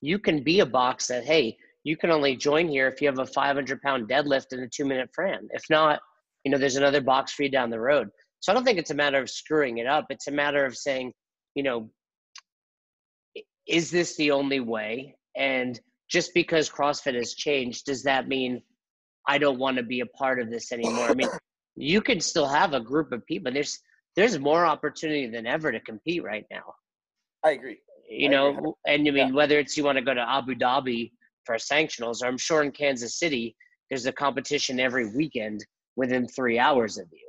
You can be a box that, hey, you can only join here if you have a five hundred pound deadlift and a two minute Fran. If not, you know, there's another box for you down the road. So I don't think it's a matter of screwing it up. It's a matter of saying, you know, is this the only way? And just because CrossFit has changed, does that mean I don't want to be a part of this anymore? I mean, you can still have a group of people. There's, There's more opportunity than ever to compete right now. I agree. You know, and I mean, yeah. Whether it's you want to go to Abu Dhabi for sanctionals, or I'm sure in Kansas City, there's a competition every weekend within three hours of you.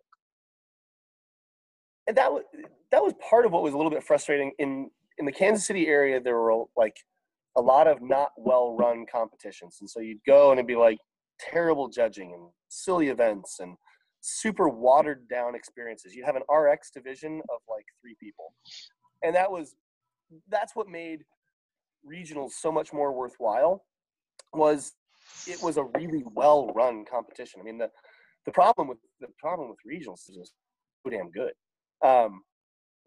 And that was, that was part of what was a little bit frustrating. In, in the Kansas City area, there were like a lot of not well-run competitions. And so you'd go and it'd be like terrible judging and silly events and super watered down experiences. You have an R X division of like three people And that was, that's what made regionals so much more worthwhile, was it was a really well-run competition. I mean, the, the problem with the problem with regionals is just so damn good. Um,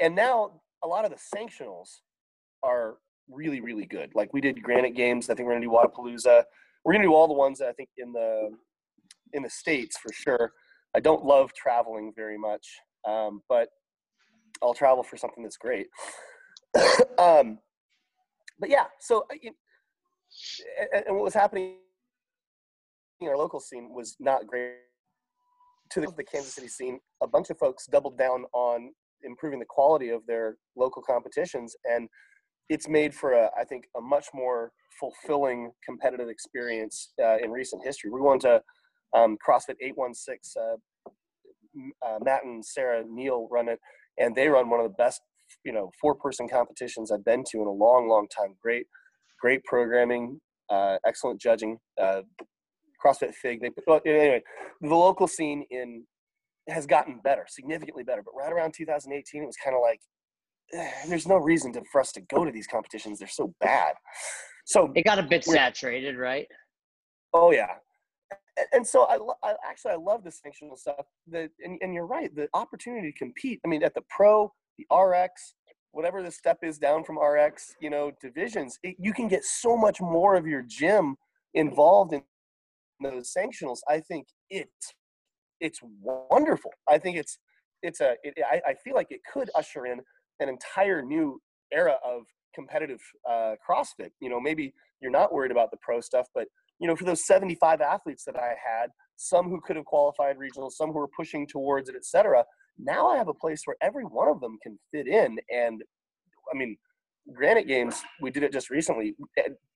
and now a lot of the sanctionals are really, really good. Like, we did Granite Games. I think we're going to do Wadapalooza. We're going to do all the ones that I think in the, in the States for sure. I don't love traveling very much, um, but I'll travel for something that's great. um, but yeah, so you, and what was happening in our local scene was not great. To the Kansas City scene, a bunch of folks doubled down on improving the quality of their local competitions, and it's made for a, I think, a much more fulfilling competitive experience uh, in recent history. We're going to um, CrossFit eight one six. Uh, uh, Matt and Sarah Neal run it, and they run one of the best, you know, four-person competitions I've been to in a long, long time. Great, great programming, uh, excellent judging. Uh, CrossFit Fig. They well, anyway, the local scene in has gotten better, significantly better. But right around two thousand eighteen, it was kind of like, there's no reason to, for us to go to these competitions. They're so bad. So it got a bit saturated, right? Oh yeah. And, and so I, I actually, I love this functional stuff. The, and, and you're right. The opportunity to compete. I mean, at the pro, the R X, whatever the step is down from R X, you know, divisions, it, you can get so much more of your gym involved in those sanctionals. I think it's, it's wonderful. I think it's, it's a, it, I, I feel like it could usher in an entire new era of competitive uh, CrossFit. You know, maybe you're not worried about the pro stuff, but, you know, for those seventy-five athletes that I had, some who could have qualified regionals, some who were pushing towards it, et cetera, now I have a place where every one of them can fit in. And, I mean, Granite Games, we did it just recently.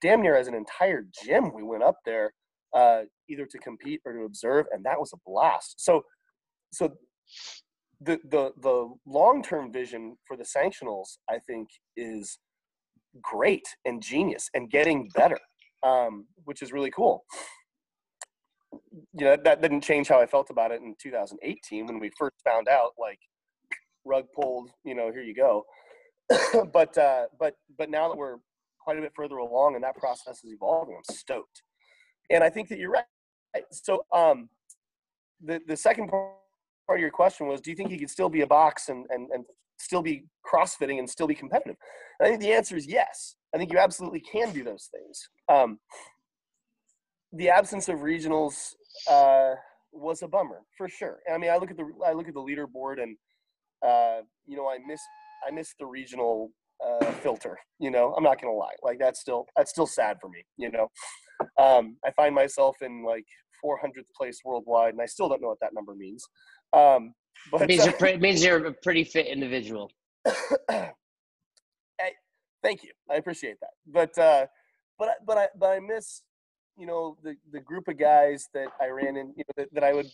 Damn near as an entire gym, we went up there uh, either to compete or to observe, and that was a blast. So, so the, the, the long-term vision for the sanctionals, I think, is great and genius and getting better, um, which is really cool. You know, that didn't change how I felt about it in two thousand eighteen when we first found out, like, rug pulled, you know, here you go. but, uh, but, but now that we're quite a bit further along and that process is evolving, I'm stoked. And I think that you're right. So, um, the, the second part part of your question was, do you think you could still be a box and, and, and still be CrossFitting and still be competitive? And I think the answer is yes. I think you absolutely can do those things. Um, the absence of regionals uh, was a bummer for sure. And I mean, I look at the, I look at the leaderboard and, uh, you know, I miss, I miss the regional uh, filter, you know, I'm not going to lie. Like, that's still, that's still sad for me. You know, um, I find myself in like four hundredth place worldwide, and I still don't know what that number means. Um, but it means, uh, pretty, it means you're a pretty fit individual. I, thank you. I appreciate that. But, uh, but, but I, but I miss, you know, the, the group of guys that I ran in, you know, that, that I would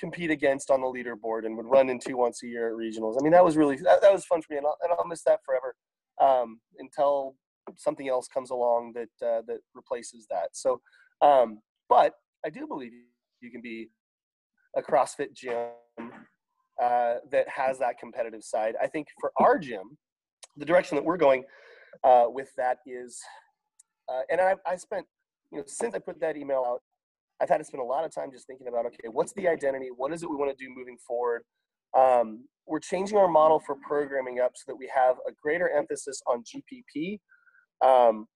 compete against on the leaderboard and would run into once a year at regionals. I mean, that was really, that, that was fun for me, and I'll, and I'll miss that forever, um, until something else comes along that, uh, that replaces that. So, um, but I do believe you can be a CrossFit gym uh, that has that competitive side. I think for our gym, the direction that we're going uh, with that is, uh, and I, I spent, you know, since I put that email out, I've had to spend a lot of time just thinking about, okay, what's the identity? What is it we want to do moving forward? Um, we're changing our model for programming up so that we have a greater emphasis on G P P, um,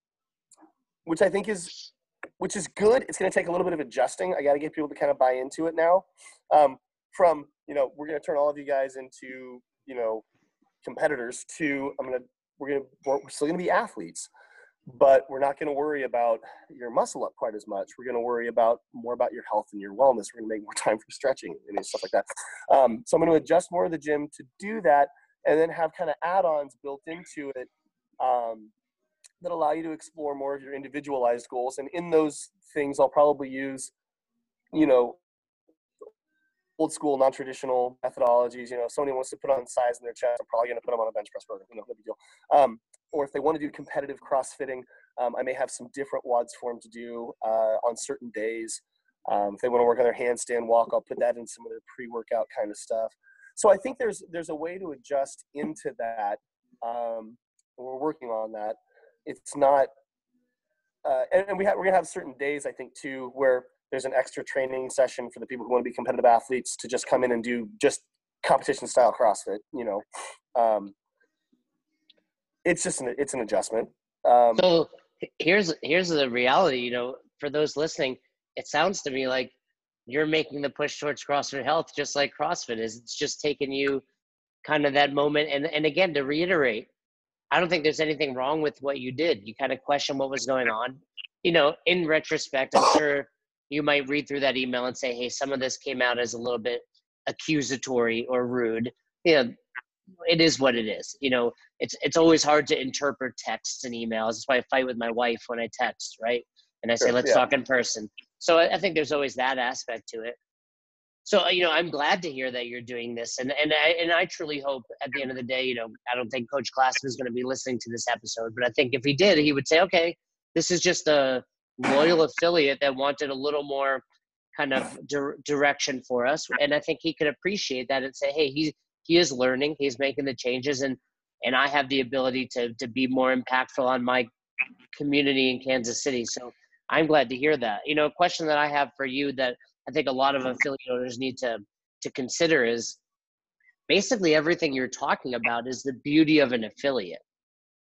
which I think is, which is good. It's going to take a little bit of adjusting. I got to get people to kind of buy into it now. Um, from, you know, we're going to turn all of you guys into, you know, competitors to, I'm going to, we're going to, we're still going to be athletes, but we're not going to worry about your muscle up quite as much. We're going to worry about more about your health and your wellness. We're going to make more time for stretching and stuff like that. Um, so I'm going to adjust more of the gym to do that, and then have kind of add-ons built into it. Um, that allow you to explore more of your individualized goals. And in those things, I'll probably use, you know, old school, non-traditional methodologies. You know, if somebody wants to put on size in their chest, I'm probably going to put them on a bench press program, you know, no big deal. Um, or if they want to do competitive CrossFitting, um, I may have some different WADS form to do uh, on certain days. Um, if they want to work on their handstand walk, I'll put that in some of their pre-workout kind of stuff. So I think there's, there's a way to adjust into that. Um, we're working on that. It's not, uh, and, and we have, we're gonna have certain days, I think, too, where there's an extra training session for the people who want to be competitive athletes to just come in and do just competition style CrossFit. You know, um, it's just an, it's an adjustment. Um, so here's here's the reality. You know, for those listening, it sounds to me like you're making the push towards CrossFit Health, just like CrossFit is. It's just taking you kind of that moment. And, and again, to reiterate, I don't think there's anything wrong with what you did. You kind of question what was going on. You know, in retrospect, I'm sure you might read through that email and say, hey, some of this came out as a little bit accusatory or rude. You know, it is what it is. You know, it's, it's always hard to interpret texts and emails. That's why I fight with my wife when I text, right? And I say, sure, let's yeah. talk in person. So I think there's always that aspect to it. So, you know, I'm glad to hear that you're doing this. And and I, and I truly hope at the end of the day, you know, I don't think Coach Glassman is going to be listening to this episode, but I think if he did, he would say, okay, this is just a loyal affiliate that wanted a little more kind of di- direction for us. And I think he could appreciate that and say, hey, he, he is learning, he's making the changes, and, and I have the ability to, to be more impactful on my community in Kansas City. So I'm glad to hear that. You know, a question that I have for you that I think a lot of affiliate owners need to, to consider is basically everything you're talking about is the beauty of an affiliate.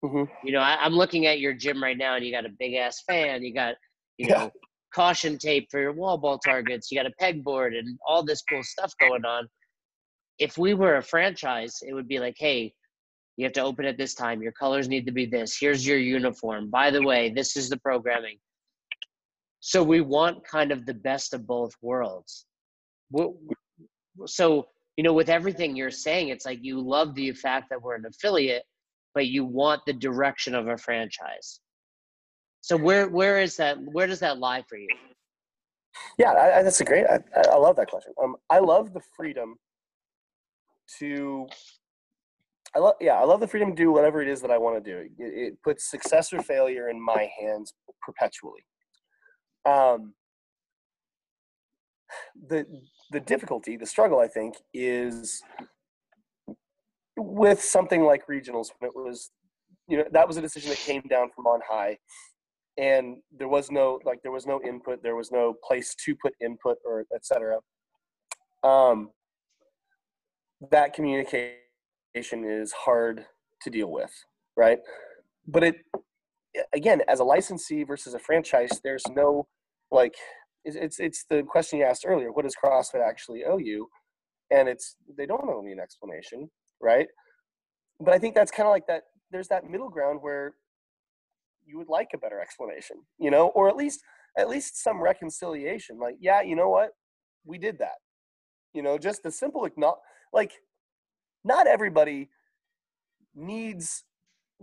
Mm-hmm. You know, I, I'm looking at your gym right now and you got a big ass fan, you got, you know, yeah. caution tape for your wall ball targets, you got a pegboard and all this cool stuff going on. If we were a franchise, it would be like, hey, you have to open at this time. Your colors need to be this. Here's your uniform. By the way, this is the programming. So we want kind of the best of both worlds. So, you know, with everything you're saying, it's like you love the fact that we're an affiliate, but you want the direction of a franchise. So where where is that? Where does that lie for you? Yeah, I, I, that's a great. I, I love that question. Um, I love the freedom to. I love yeah, I love the freedom to do whatever it is that I want to do. It, it puts success or failure in my hands perpetually. Um, the, the difficulty, the struggle, I think, is with something like regionals, when it was, you know, that was a decision that came down from on high, and there was no, like, there was no input, there was no place to put input, or et cetera. Um, that communication is hard to deal with, right? But it, again, as a licensee versus a franchise, there's no, like, it's it's the question you asked earlier, what does CrossFit actually owe you? And it's, they don't owe me an explanation, right? But I think that's kind of like that, there's that middle ground where you would like a better explanation, you know, or at least, at least some reconciliation. Like, yeah, you know what? We did that. You know, just the simple, like, not everybody needs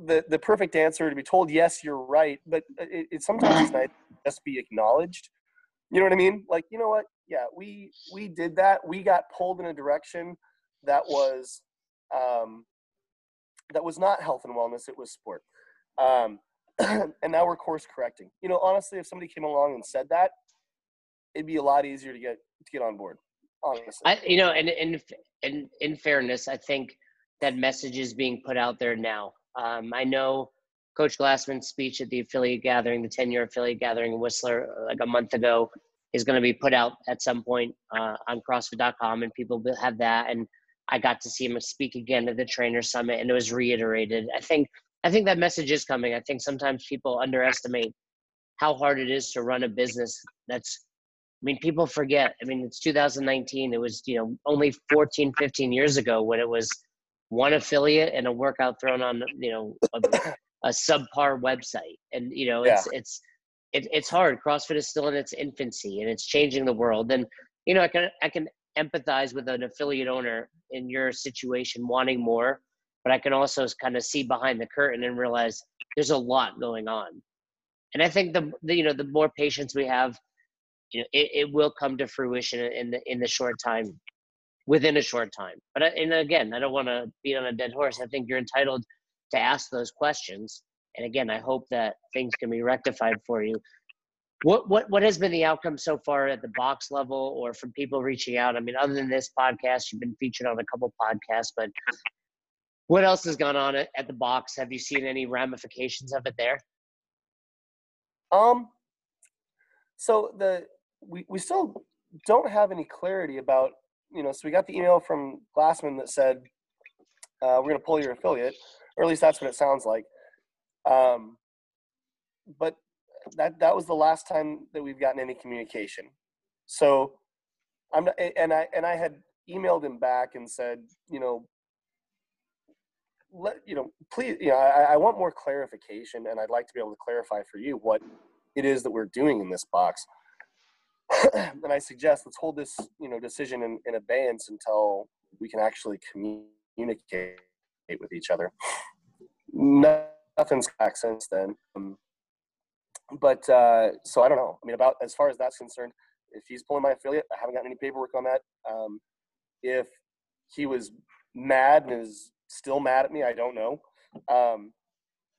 the the perfect answer to be told, yes, you're right, but it, it sometimes it's nice to just be acknowledged. You know what I mean? Like, you know what? Yeah, we we did that. We got pulled in a direction that was um, that was not health and wellness. It was sport. Um, and now we're course correcting. You know, honestly, if somebody came along and said that, it'd be a lot easier to get to get on board. Honestly, I, you know, and and and in fairness, I think that message is being put out there now. Um, I know Coach Glassman's speech at the affiliate gathering, the ten-year affiliate gathering in Whistler, like a month ago, is going to be put out at some point uh, on CrossFit dot com, and people will have that. And I got to see him speak again at the Trainer Summit, and it was reiterated. I think I think that message is coming. I think sometimes people underestimate how hard it is to run a business. That's, I mean, people forget. I mean, it's two thousand nineteen. It was, you know, only fourteen, fifteen years ago when it was one affiliate and a workout thrown on, you know, a, a subpar website. And, you know, it's, yeah. it's, it, it's hard. CrossFit is still in its infancy and it's changing the world. And, you know, I can, I can empathize with an affiliate owner in your situation wanting more, but I can also kind of see behind the curtain and realize there's a lot going on. And I think the, the you know, the more patience we have, you know, it, it will come to fruition in the, in the short time. Within a short time. But I, and again, I don't want to beat on a dead horse. I think you're entitled to ask those questions. And again, I hope that things can be rectified for you. What what what has been the outcome so far at the box level or from people reaching out? I mean, other than this podcast, you've been featured on a couple podcasts, but What else has gone on at, at the box? Have you seen any ramifications of it there? Um, so the, we, we still don't have any clarity about, you know, so we got the email from Glassman that said, uh, we're going to pull your affiliate, or at least that's what it sounds like. Um, but that, that was the last time that we've gotten any communication. So I'm not, and I, and I had emailed him back and said, you know, let, you know, please, you know, I, I want more clarification, and I'd like to be able to clarify for you what it is that we're doing in this box. And I suggest let's hold this, you know, decision in, in abeyance until we can actually communicate with each other. No, nothing's back since then. Um, but, uh, so I don't know. I mean, about as far as that's concerned, if he's pulling my affiliate, I haven't gotten any paperwork on that. Um, if he was mad and is still mad at me, I don't know. Um,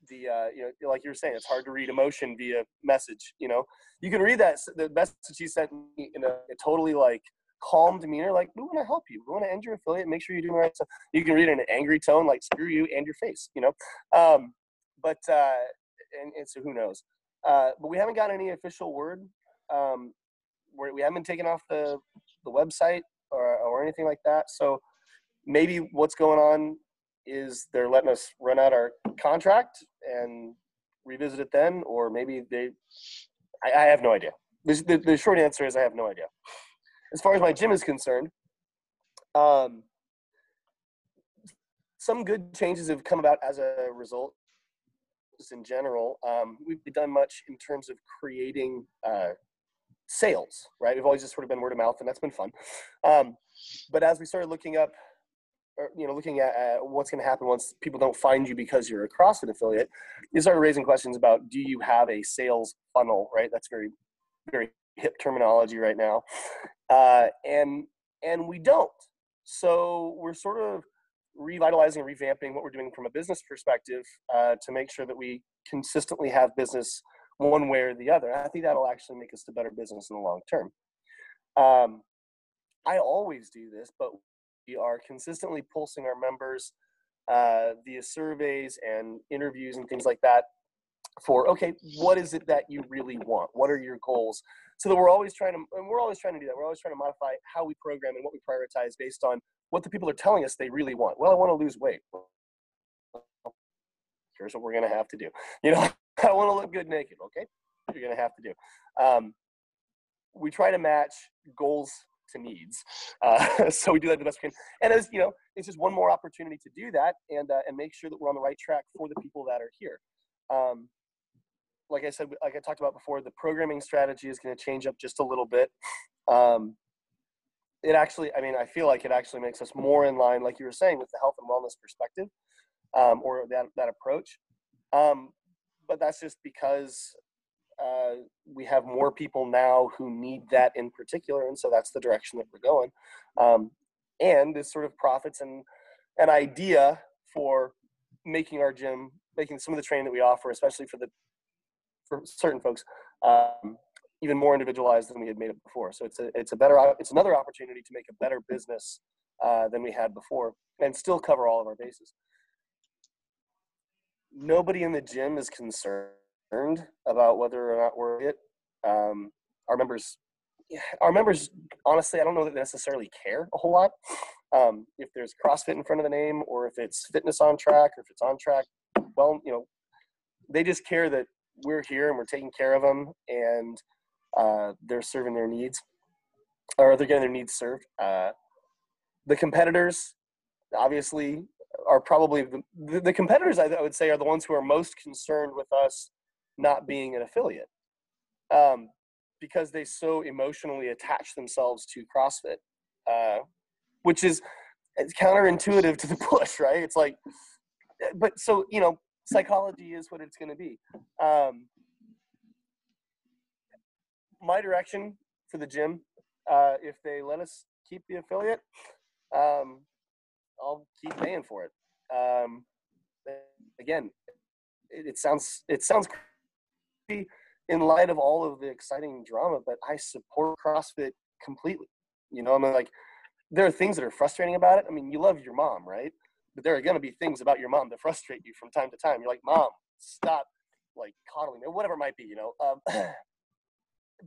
the, uh, you know, like you were saying, it's hard to read emotion via message. You know, you can read that, the message he sent me in a, a totally like calm demeanor, like, we want to help you. We want to end your affiliate, make sure you're doing the right stuff. You can read it in an angry tone, like, screw you and your face, you know? Um, but, uh, and, and so who knows? Uh, but we haven't got any official word. Um, We're, we haven't been taken off the, the website or, or anything like that. So maybe what's going on is they're letting us run out our contract and revisit it then, or maybe they, I, I have no idea. The, the, the short answer is I have no idea. As far as my gym is concerned, um, some good changes have come about as a result. Just in general, um, we've done much in terms of creating uh, sales, right? We've always just sort of been word of mouth, and that's been fun. Um, but as we started looking up, or, you know, looking at uh, what's going to happen once people don't find you because you're a CrossFit affiliate, you started raising questions about, do you have a sales funnel, right? That's very, very hip terminology right now. Uh, and, and we don't. So we're sort of revitalizing, revamping what we're doing from a business perspective uh, to make sure that we consistently have business one way or the other. I think that'll actually make us a better business in the long term. Um, I always do this, but we are consistently pulsing our members uh, via surveys and interviews and things like that for, okay, what is it that you really want? What are your goals? So that we're always trying to, and we're always trying to do that. We're always trying to modify how we program and what we prioritize based on what the people are telling us they really want. Well, I want to lose weight. Here's what we're going to have to do. You know, I want to look good naked. Okay. You're going to have to do. Um, we try to match goals to needs. Uh, so we do that the best we can. And as you know, it's just one more opportunity to do that and, uh, and make sure that we're on the right track for the people that are here. Um, like I said, like I talked about before, the programming strategy is going to change up just a little bit. Um, it actually, I mean, I feel like it actually makes us more in line, like you were saying, with the health and wellness perspective, um, or that, that approach. Um, But that's just because uh, we have more people now who need that in particular, and so that's the direction that we're going. Um, and this sort of profits and an idea for making our gym, making some of the training that we offer, especially for the for certain folks, um, even more individualized than we had made it before. So it's a it's a better it's another opportunity to make a better business uh, than we had before, and still cover all of our bases. Nobody in the gym is concerned about whether or not we're it. Um, our members, our members, honestly, I don't know that they necessarily care a whole lot. Um, if there's CrossFit in front of the name, or if it's fitness on track, or if it's on track, well, you know, they just care that we're here and we're taking care of them, and uh, they're serving their needs, or they're getting their needs served. Uh, the competitors, obviously, are probably the, the competitors I would say are the ones who are most concerned with us not being an affiliate, um, because they so emotionally attach themselves to CrossFit, uh, which is it's counterintuitive to the push, right? It's like, but so, you know, psychology is what it's going to be. Um, my direction for the gym, uh, if they let us keep the affiliate, um, I'll keep paying for it. Um, again, it, it sounds it sounds crazy in light of all of the exciting drama, but I support CrossFit completely. You know, I mean, like, there are things that are frustrating about it. I mean, you love your mom, right? but there are going to be things about your mom that frustrate you from time to time. You're like, Mom, stop like coddling me, or whatever it might be, you know, um,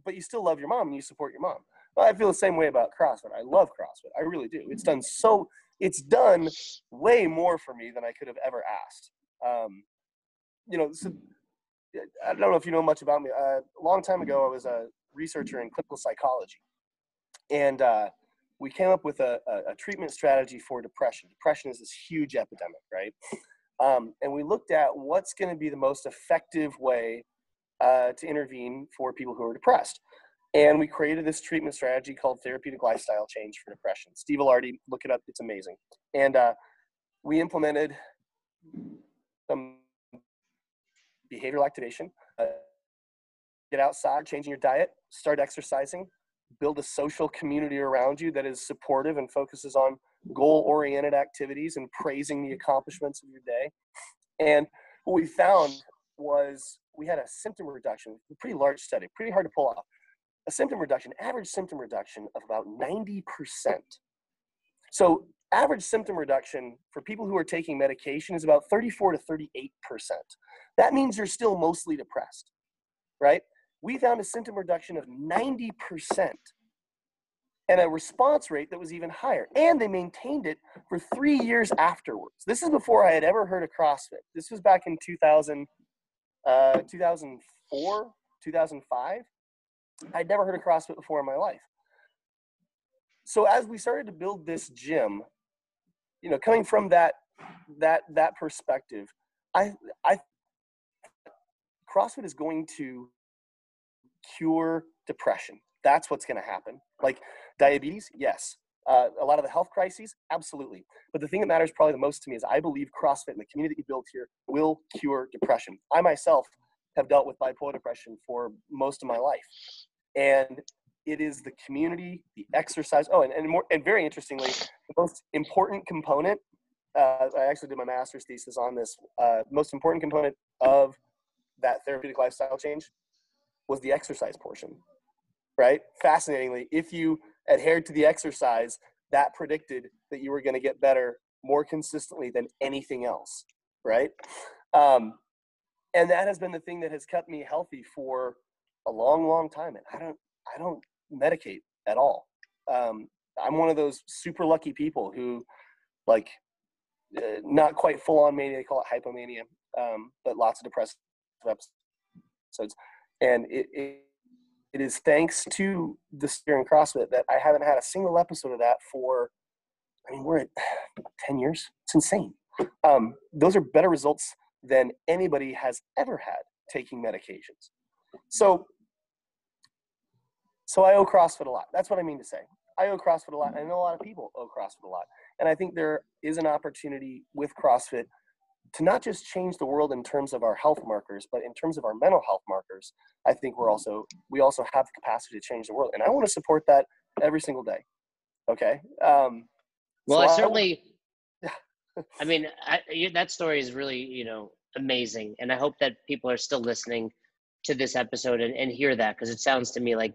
but you still love your mom and you support your mom. Well, I feel the same way about CrossFit. I love CrossFit. I really do. It's done so it's done way more for me than I could have ever asked. Um, you know, so, I don't know if you know much about me. Uh, a long time ago, I was a researcher in clinical psychology, and uh, we came up with a, a, a treatment strategy for depression. Depression is this huge epidemic, right? Um, and we looked at what's going to be the most effective way uh, to intervene for people who are depressed. And we created this treatment strategy called therapeutic lifestyle change for depression. Steve Ilardi, look it up. It's amazing. And uh, we implemented some behavioral activation, uh, get outside, changing your diet, start exercising, build a social community around you that is supportive and focuses on goal-oriented activities and praising the accomplishments of your day. And what we found was we had a symptom reduction, a pretty large study, pretty hard to pull off. A symptom reduction, average symptom reduction of about ninety percent. So average symptom reduction for people who are taking medication is about thirty-four to thirty-eight percent. That means you're still mostly depressed, right? We found a symptom reduction of ninety percent and a response rate that was even higher. And they maintained it for three years afterwards. This is before I had ever heard of CrossFit. This was back in two thousand, uh, two thousand four, two thousand five. I'd never heard of CrossFit before in my life. So as we started to build this gym, you know, coming from that that that perspective, I I CrossFit is going to cure depression. That's what's going to happen. Like diabetes, yes. Uh, a lot of the health crises, absolutely. But the thing that matters probably the most to me is I believe CrossFit and the community that you built here will cure depression. I myself have dealt with bipolar depression for most of my life. And it is the community, the exercise. Oh, and, and more, and very interestingly, the most important component, uh, I actually did my master's thesis on this, uh, most important component of that therapeutic lifestyle change was the exercise portion, right? Fascinatingly, if you adhered to the exercise, that predicted that you were going to get better more consistently than anything else, right? Um, And that has been the thing that has kept me healthy for a long, long time. And I don't, I don't medicate at all. Um, I'm one of those super lucky people who, like, uh, not quite full on mania. They call it hypomania, um, but lots of depressive episodes. And it, it, it is thanks to the steering CrossFit that I haven't had a single episode of that for, I mean, we're at ten years. It's insane. Um, those are better results than anybody has ever had taking medications. So, so I owe CrossFit a lot. That's what I mean to say. I owe CrossFit a lot. I know a lot of people owe CrossFit a lot. And I think there is an opportunity with CrossFit to not just change the world in terms of our health markers, but in terms of our mental health markers. I think we're also, we also have the capacity to change the world. And I want to support that every single day. Okay. Um, well, so I, I certainly, I mean, I, that story is really, you know, amazing. And I hope that people are still listening to this episode and, and hear that, because it sounds to me like,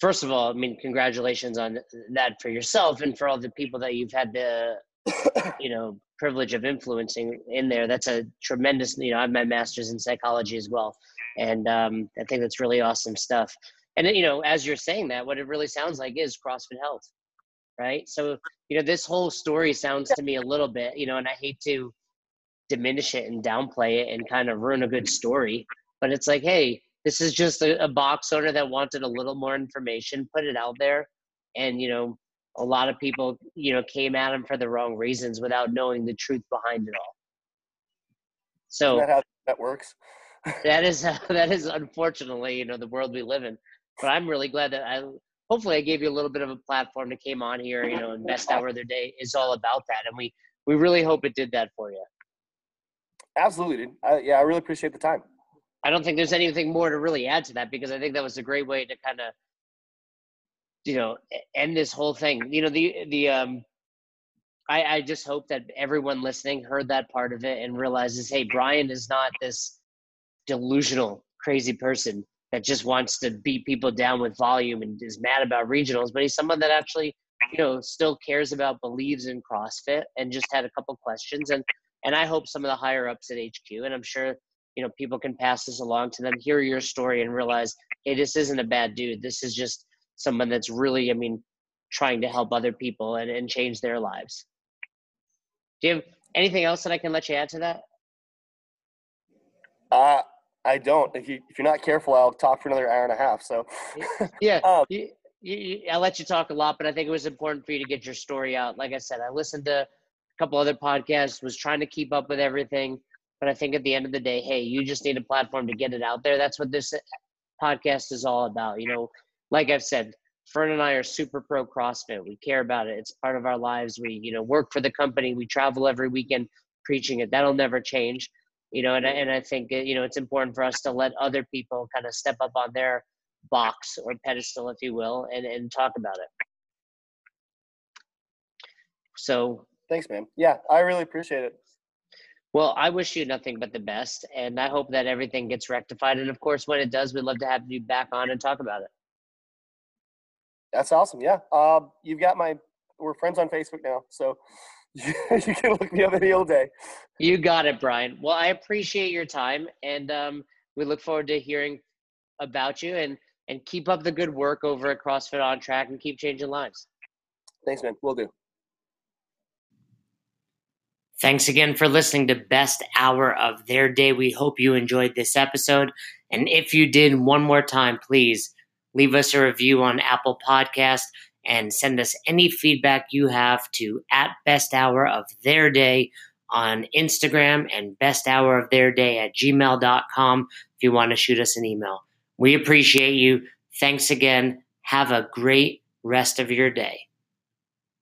first of all, I mean, congratulations on that for yourself and for all the people that you've had the, you know, privilege of influencing in there. That's a tremendous, you know, I have my master's in psychology as well. And um, I think that's really awesome stuff. And, you know, as you're saying that, what it really sounds like is CrossFit Health. Right. So, you know, this whole story sounds to me a little bit, you know, and I hate to diminish it and downplay it and kind of ruin a good story, but it's like, hey, this is just a, a box owner that wanted a little more information, put it out there. And, you know, a lot of people, you know, came at him for the wrong reasons without knowing the truth behind it all. So isn't that how that works? that is, that is unfortunately, you know, the world we live in, but I'm really glad that I, hopefully I gave you a little bit of a platform that came on here, you know, and Best Hour of the Day is all about that. And we, we really hope it did that for you. Absolutely, dude. I, yeah, I really appreciate the time. I don't think there's anything more to really add to that, because I think that was a great way to kind of, you know, end this whole thing. You know, the, the, um, I, I just hope that everyone listening heard that part of it and realizes, hey, Brian is not this delusional, crazy person that just wants to beat people down with volume and is mad about regionals, but he's someone that actually you know, still cares about, believes in CrossFit, and just had a couple questions. And, and I hope some of the higher ups at H Q, and I'm sure, you know, people can pass this along to them, hear your story and realize, hey, this isn't a bad dude. This is just someone that's really, I mean, trying to help other people and, and change their lives. Do you have anything else that I can let you add to that? Uh, I don't. If you, if you're not careful, I'll talk for another hour and a half. So yeah, um, you, you, I let you talk a lot, but I think it was important for you to get your story out. Like I said, I listened to a couple other podcasts, was trying to keep up with everything. But I think at the end of the day, hey, you just need a platform to get it out there. That's what this podcast is all about. You know, like I've said, Fern and I are super pro CrossFit. We care about it. It's part of our lives. We, you know, work for the company. We travel every weekend preaching it. That'll never change. You know, and, and I think, you know, it's important for us to let other people kind of step up on their box or pedestal, if you will, and, and talk about it. So. Thanks, man. Yeah, I really appreciate it. Well, I wish you nothing but the best, and I hope that everything gets rectified. And, of course, when it does, we'd love to have you back on and talk about it. That's awesome. Yeah. Uh, you've got my – we're friends on Facebook now, so – you can look me up any old day. You got it, Brian. Well, I appreciate your time, and um, we look forward to hearing about you, and, and keep up the good work over at CrossFit On Track and keep changing lives. Thanks, man. Will do. Thanks again for listening to Best Hour of Their Day. We hope you enjoyed this episode. And if you did, one more time, please leave us a review on Apple Podcasts. And send us any feedback you have to at Best Hour of Their Day on Instagram and Best Hour of Their Day at gmail dot com if you want to shoot us an email. We appreciate you. Thanks again. Have a great rest of your day.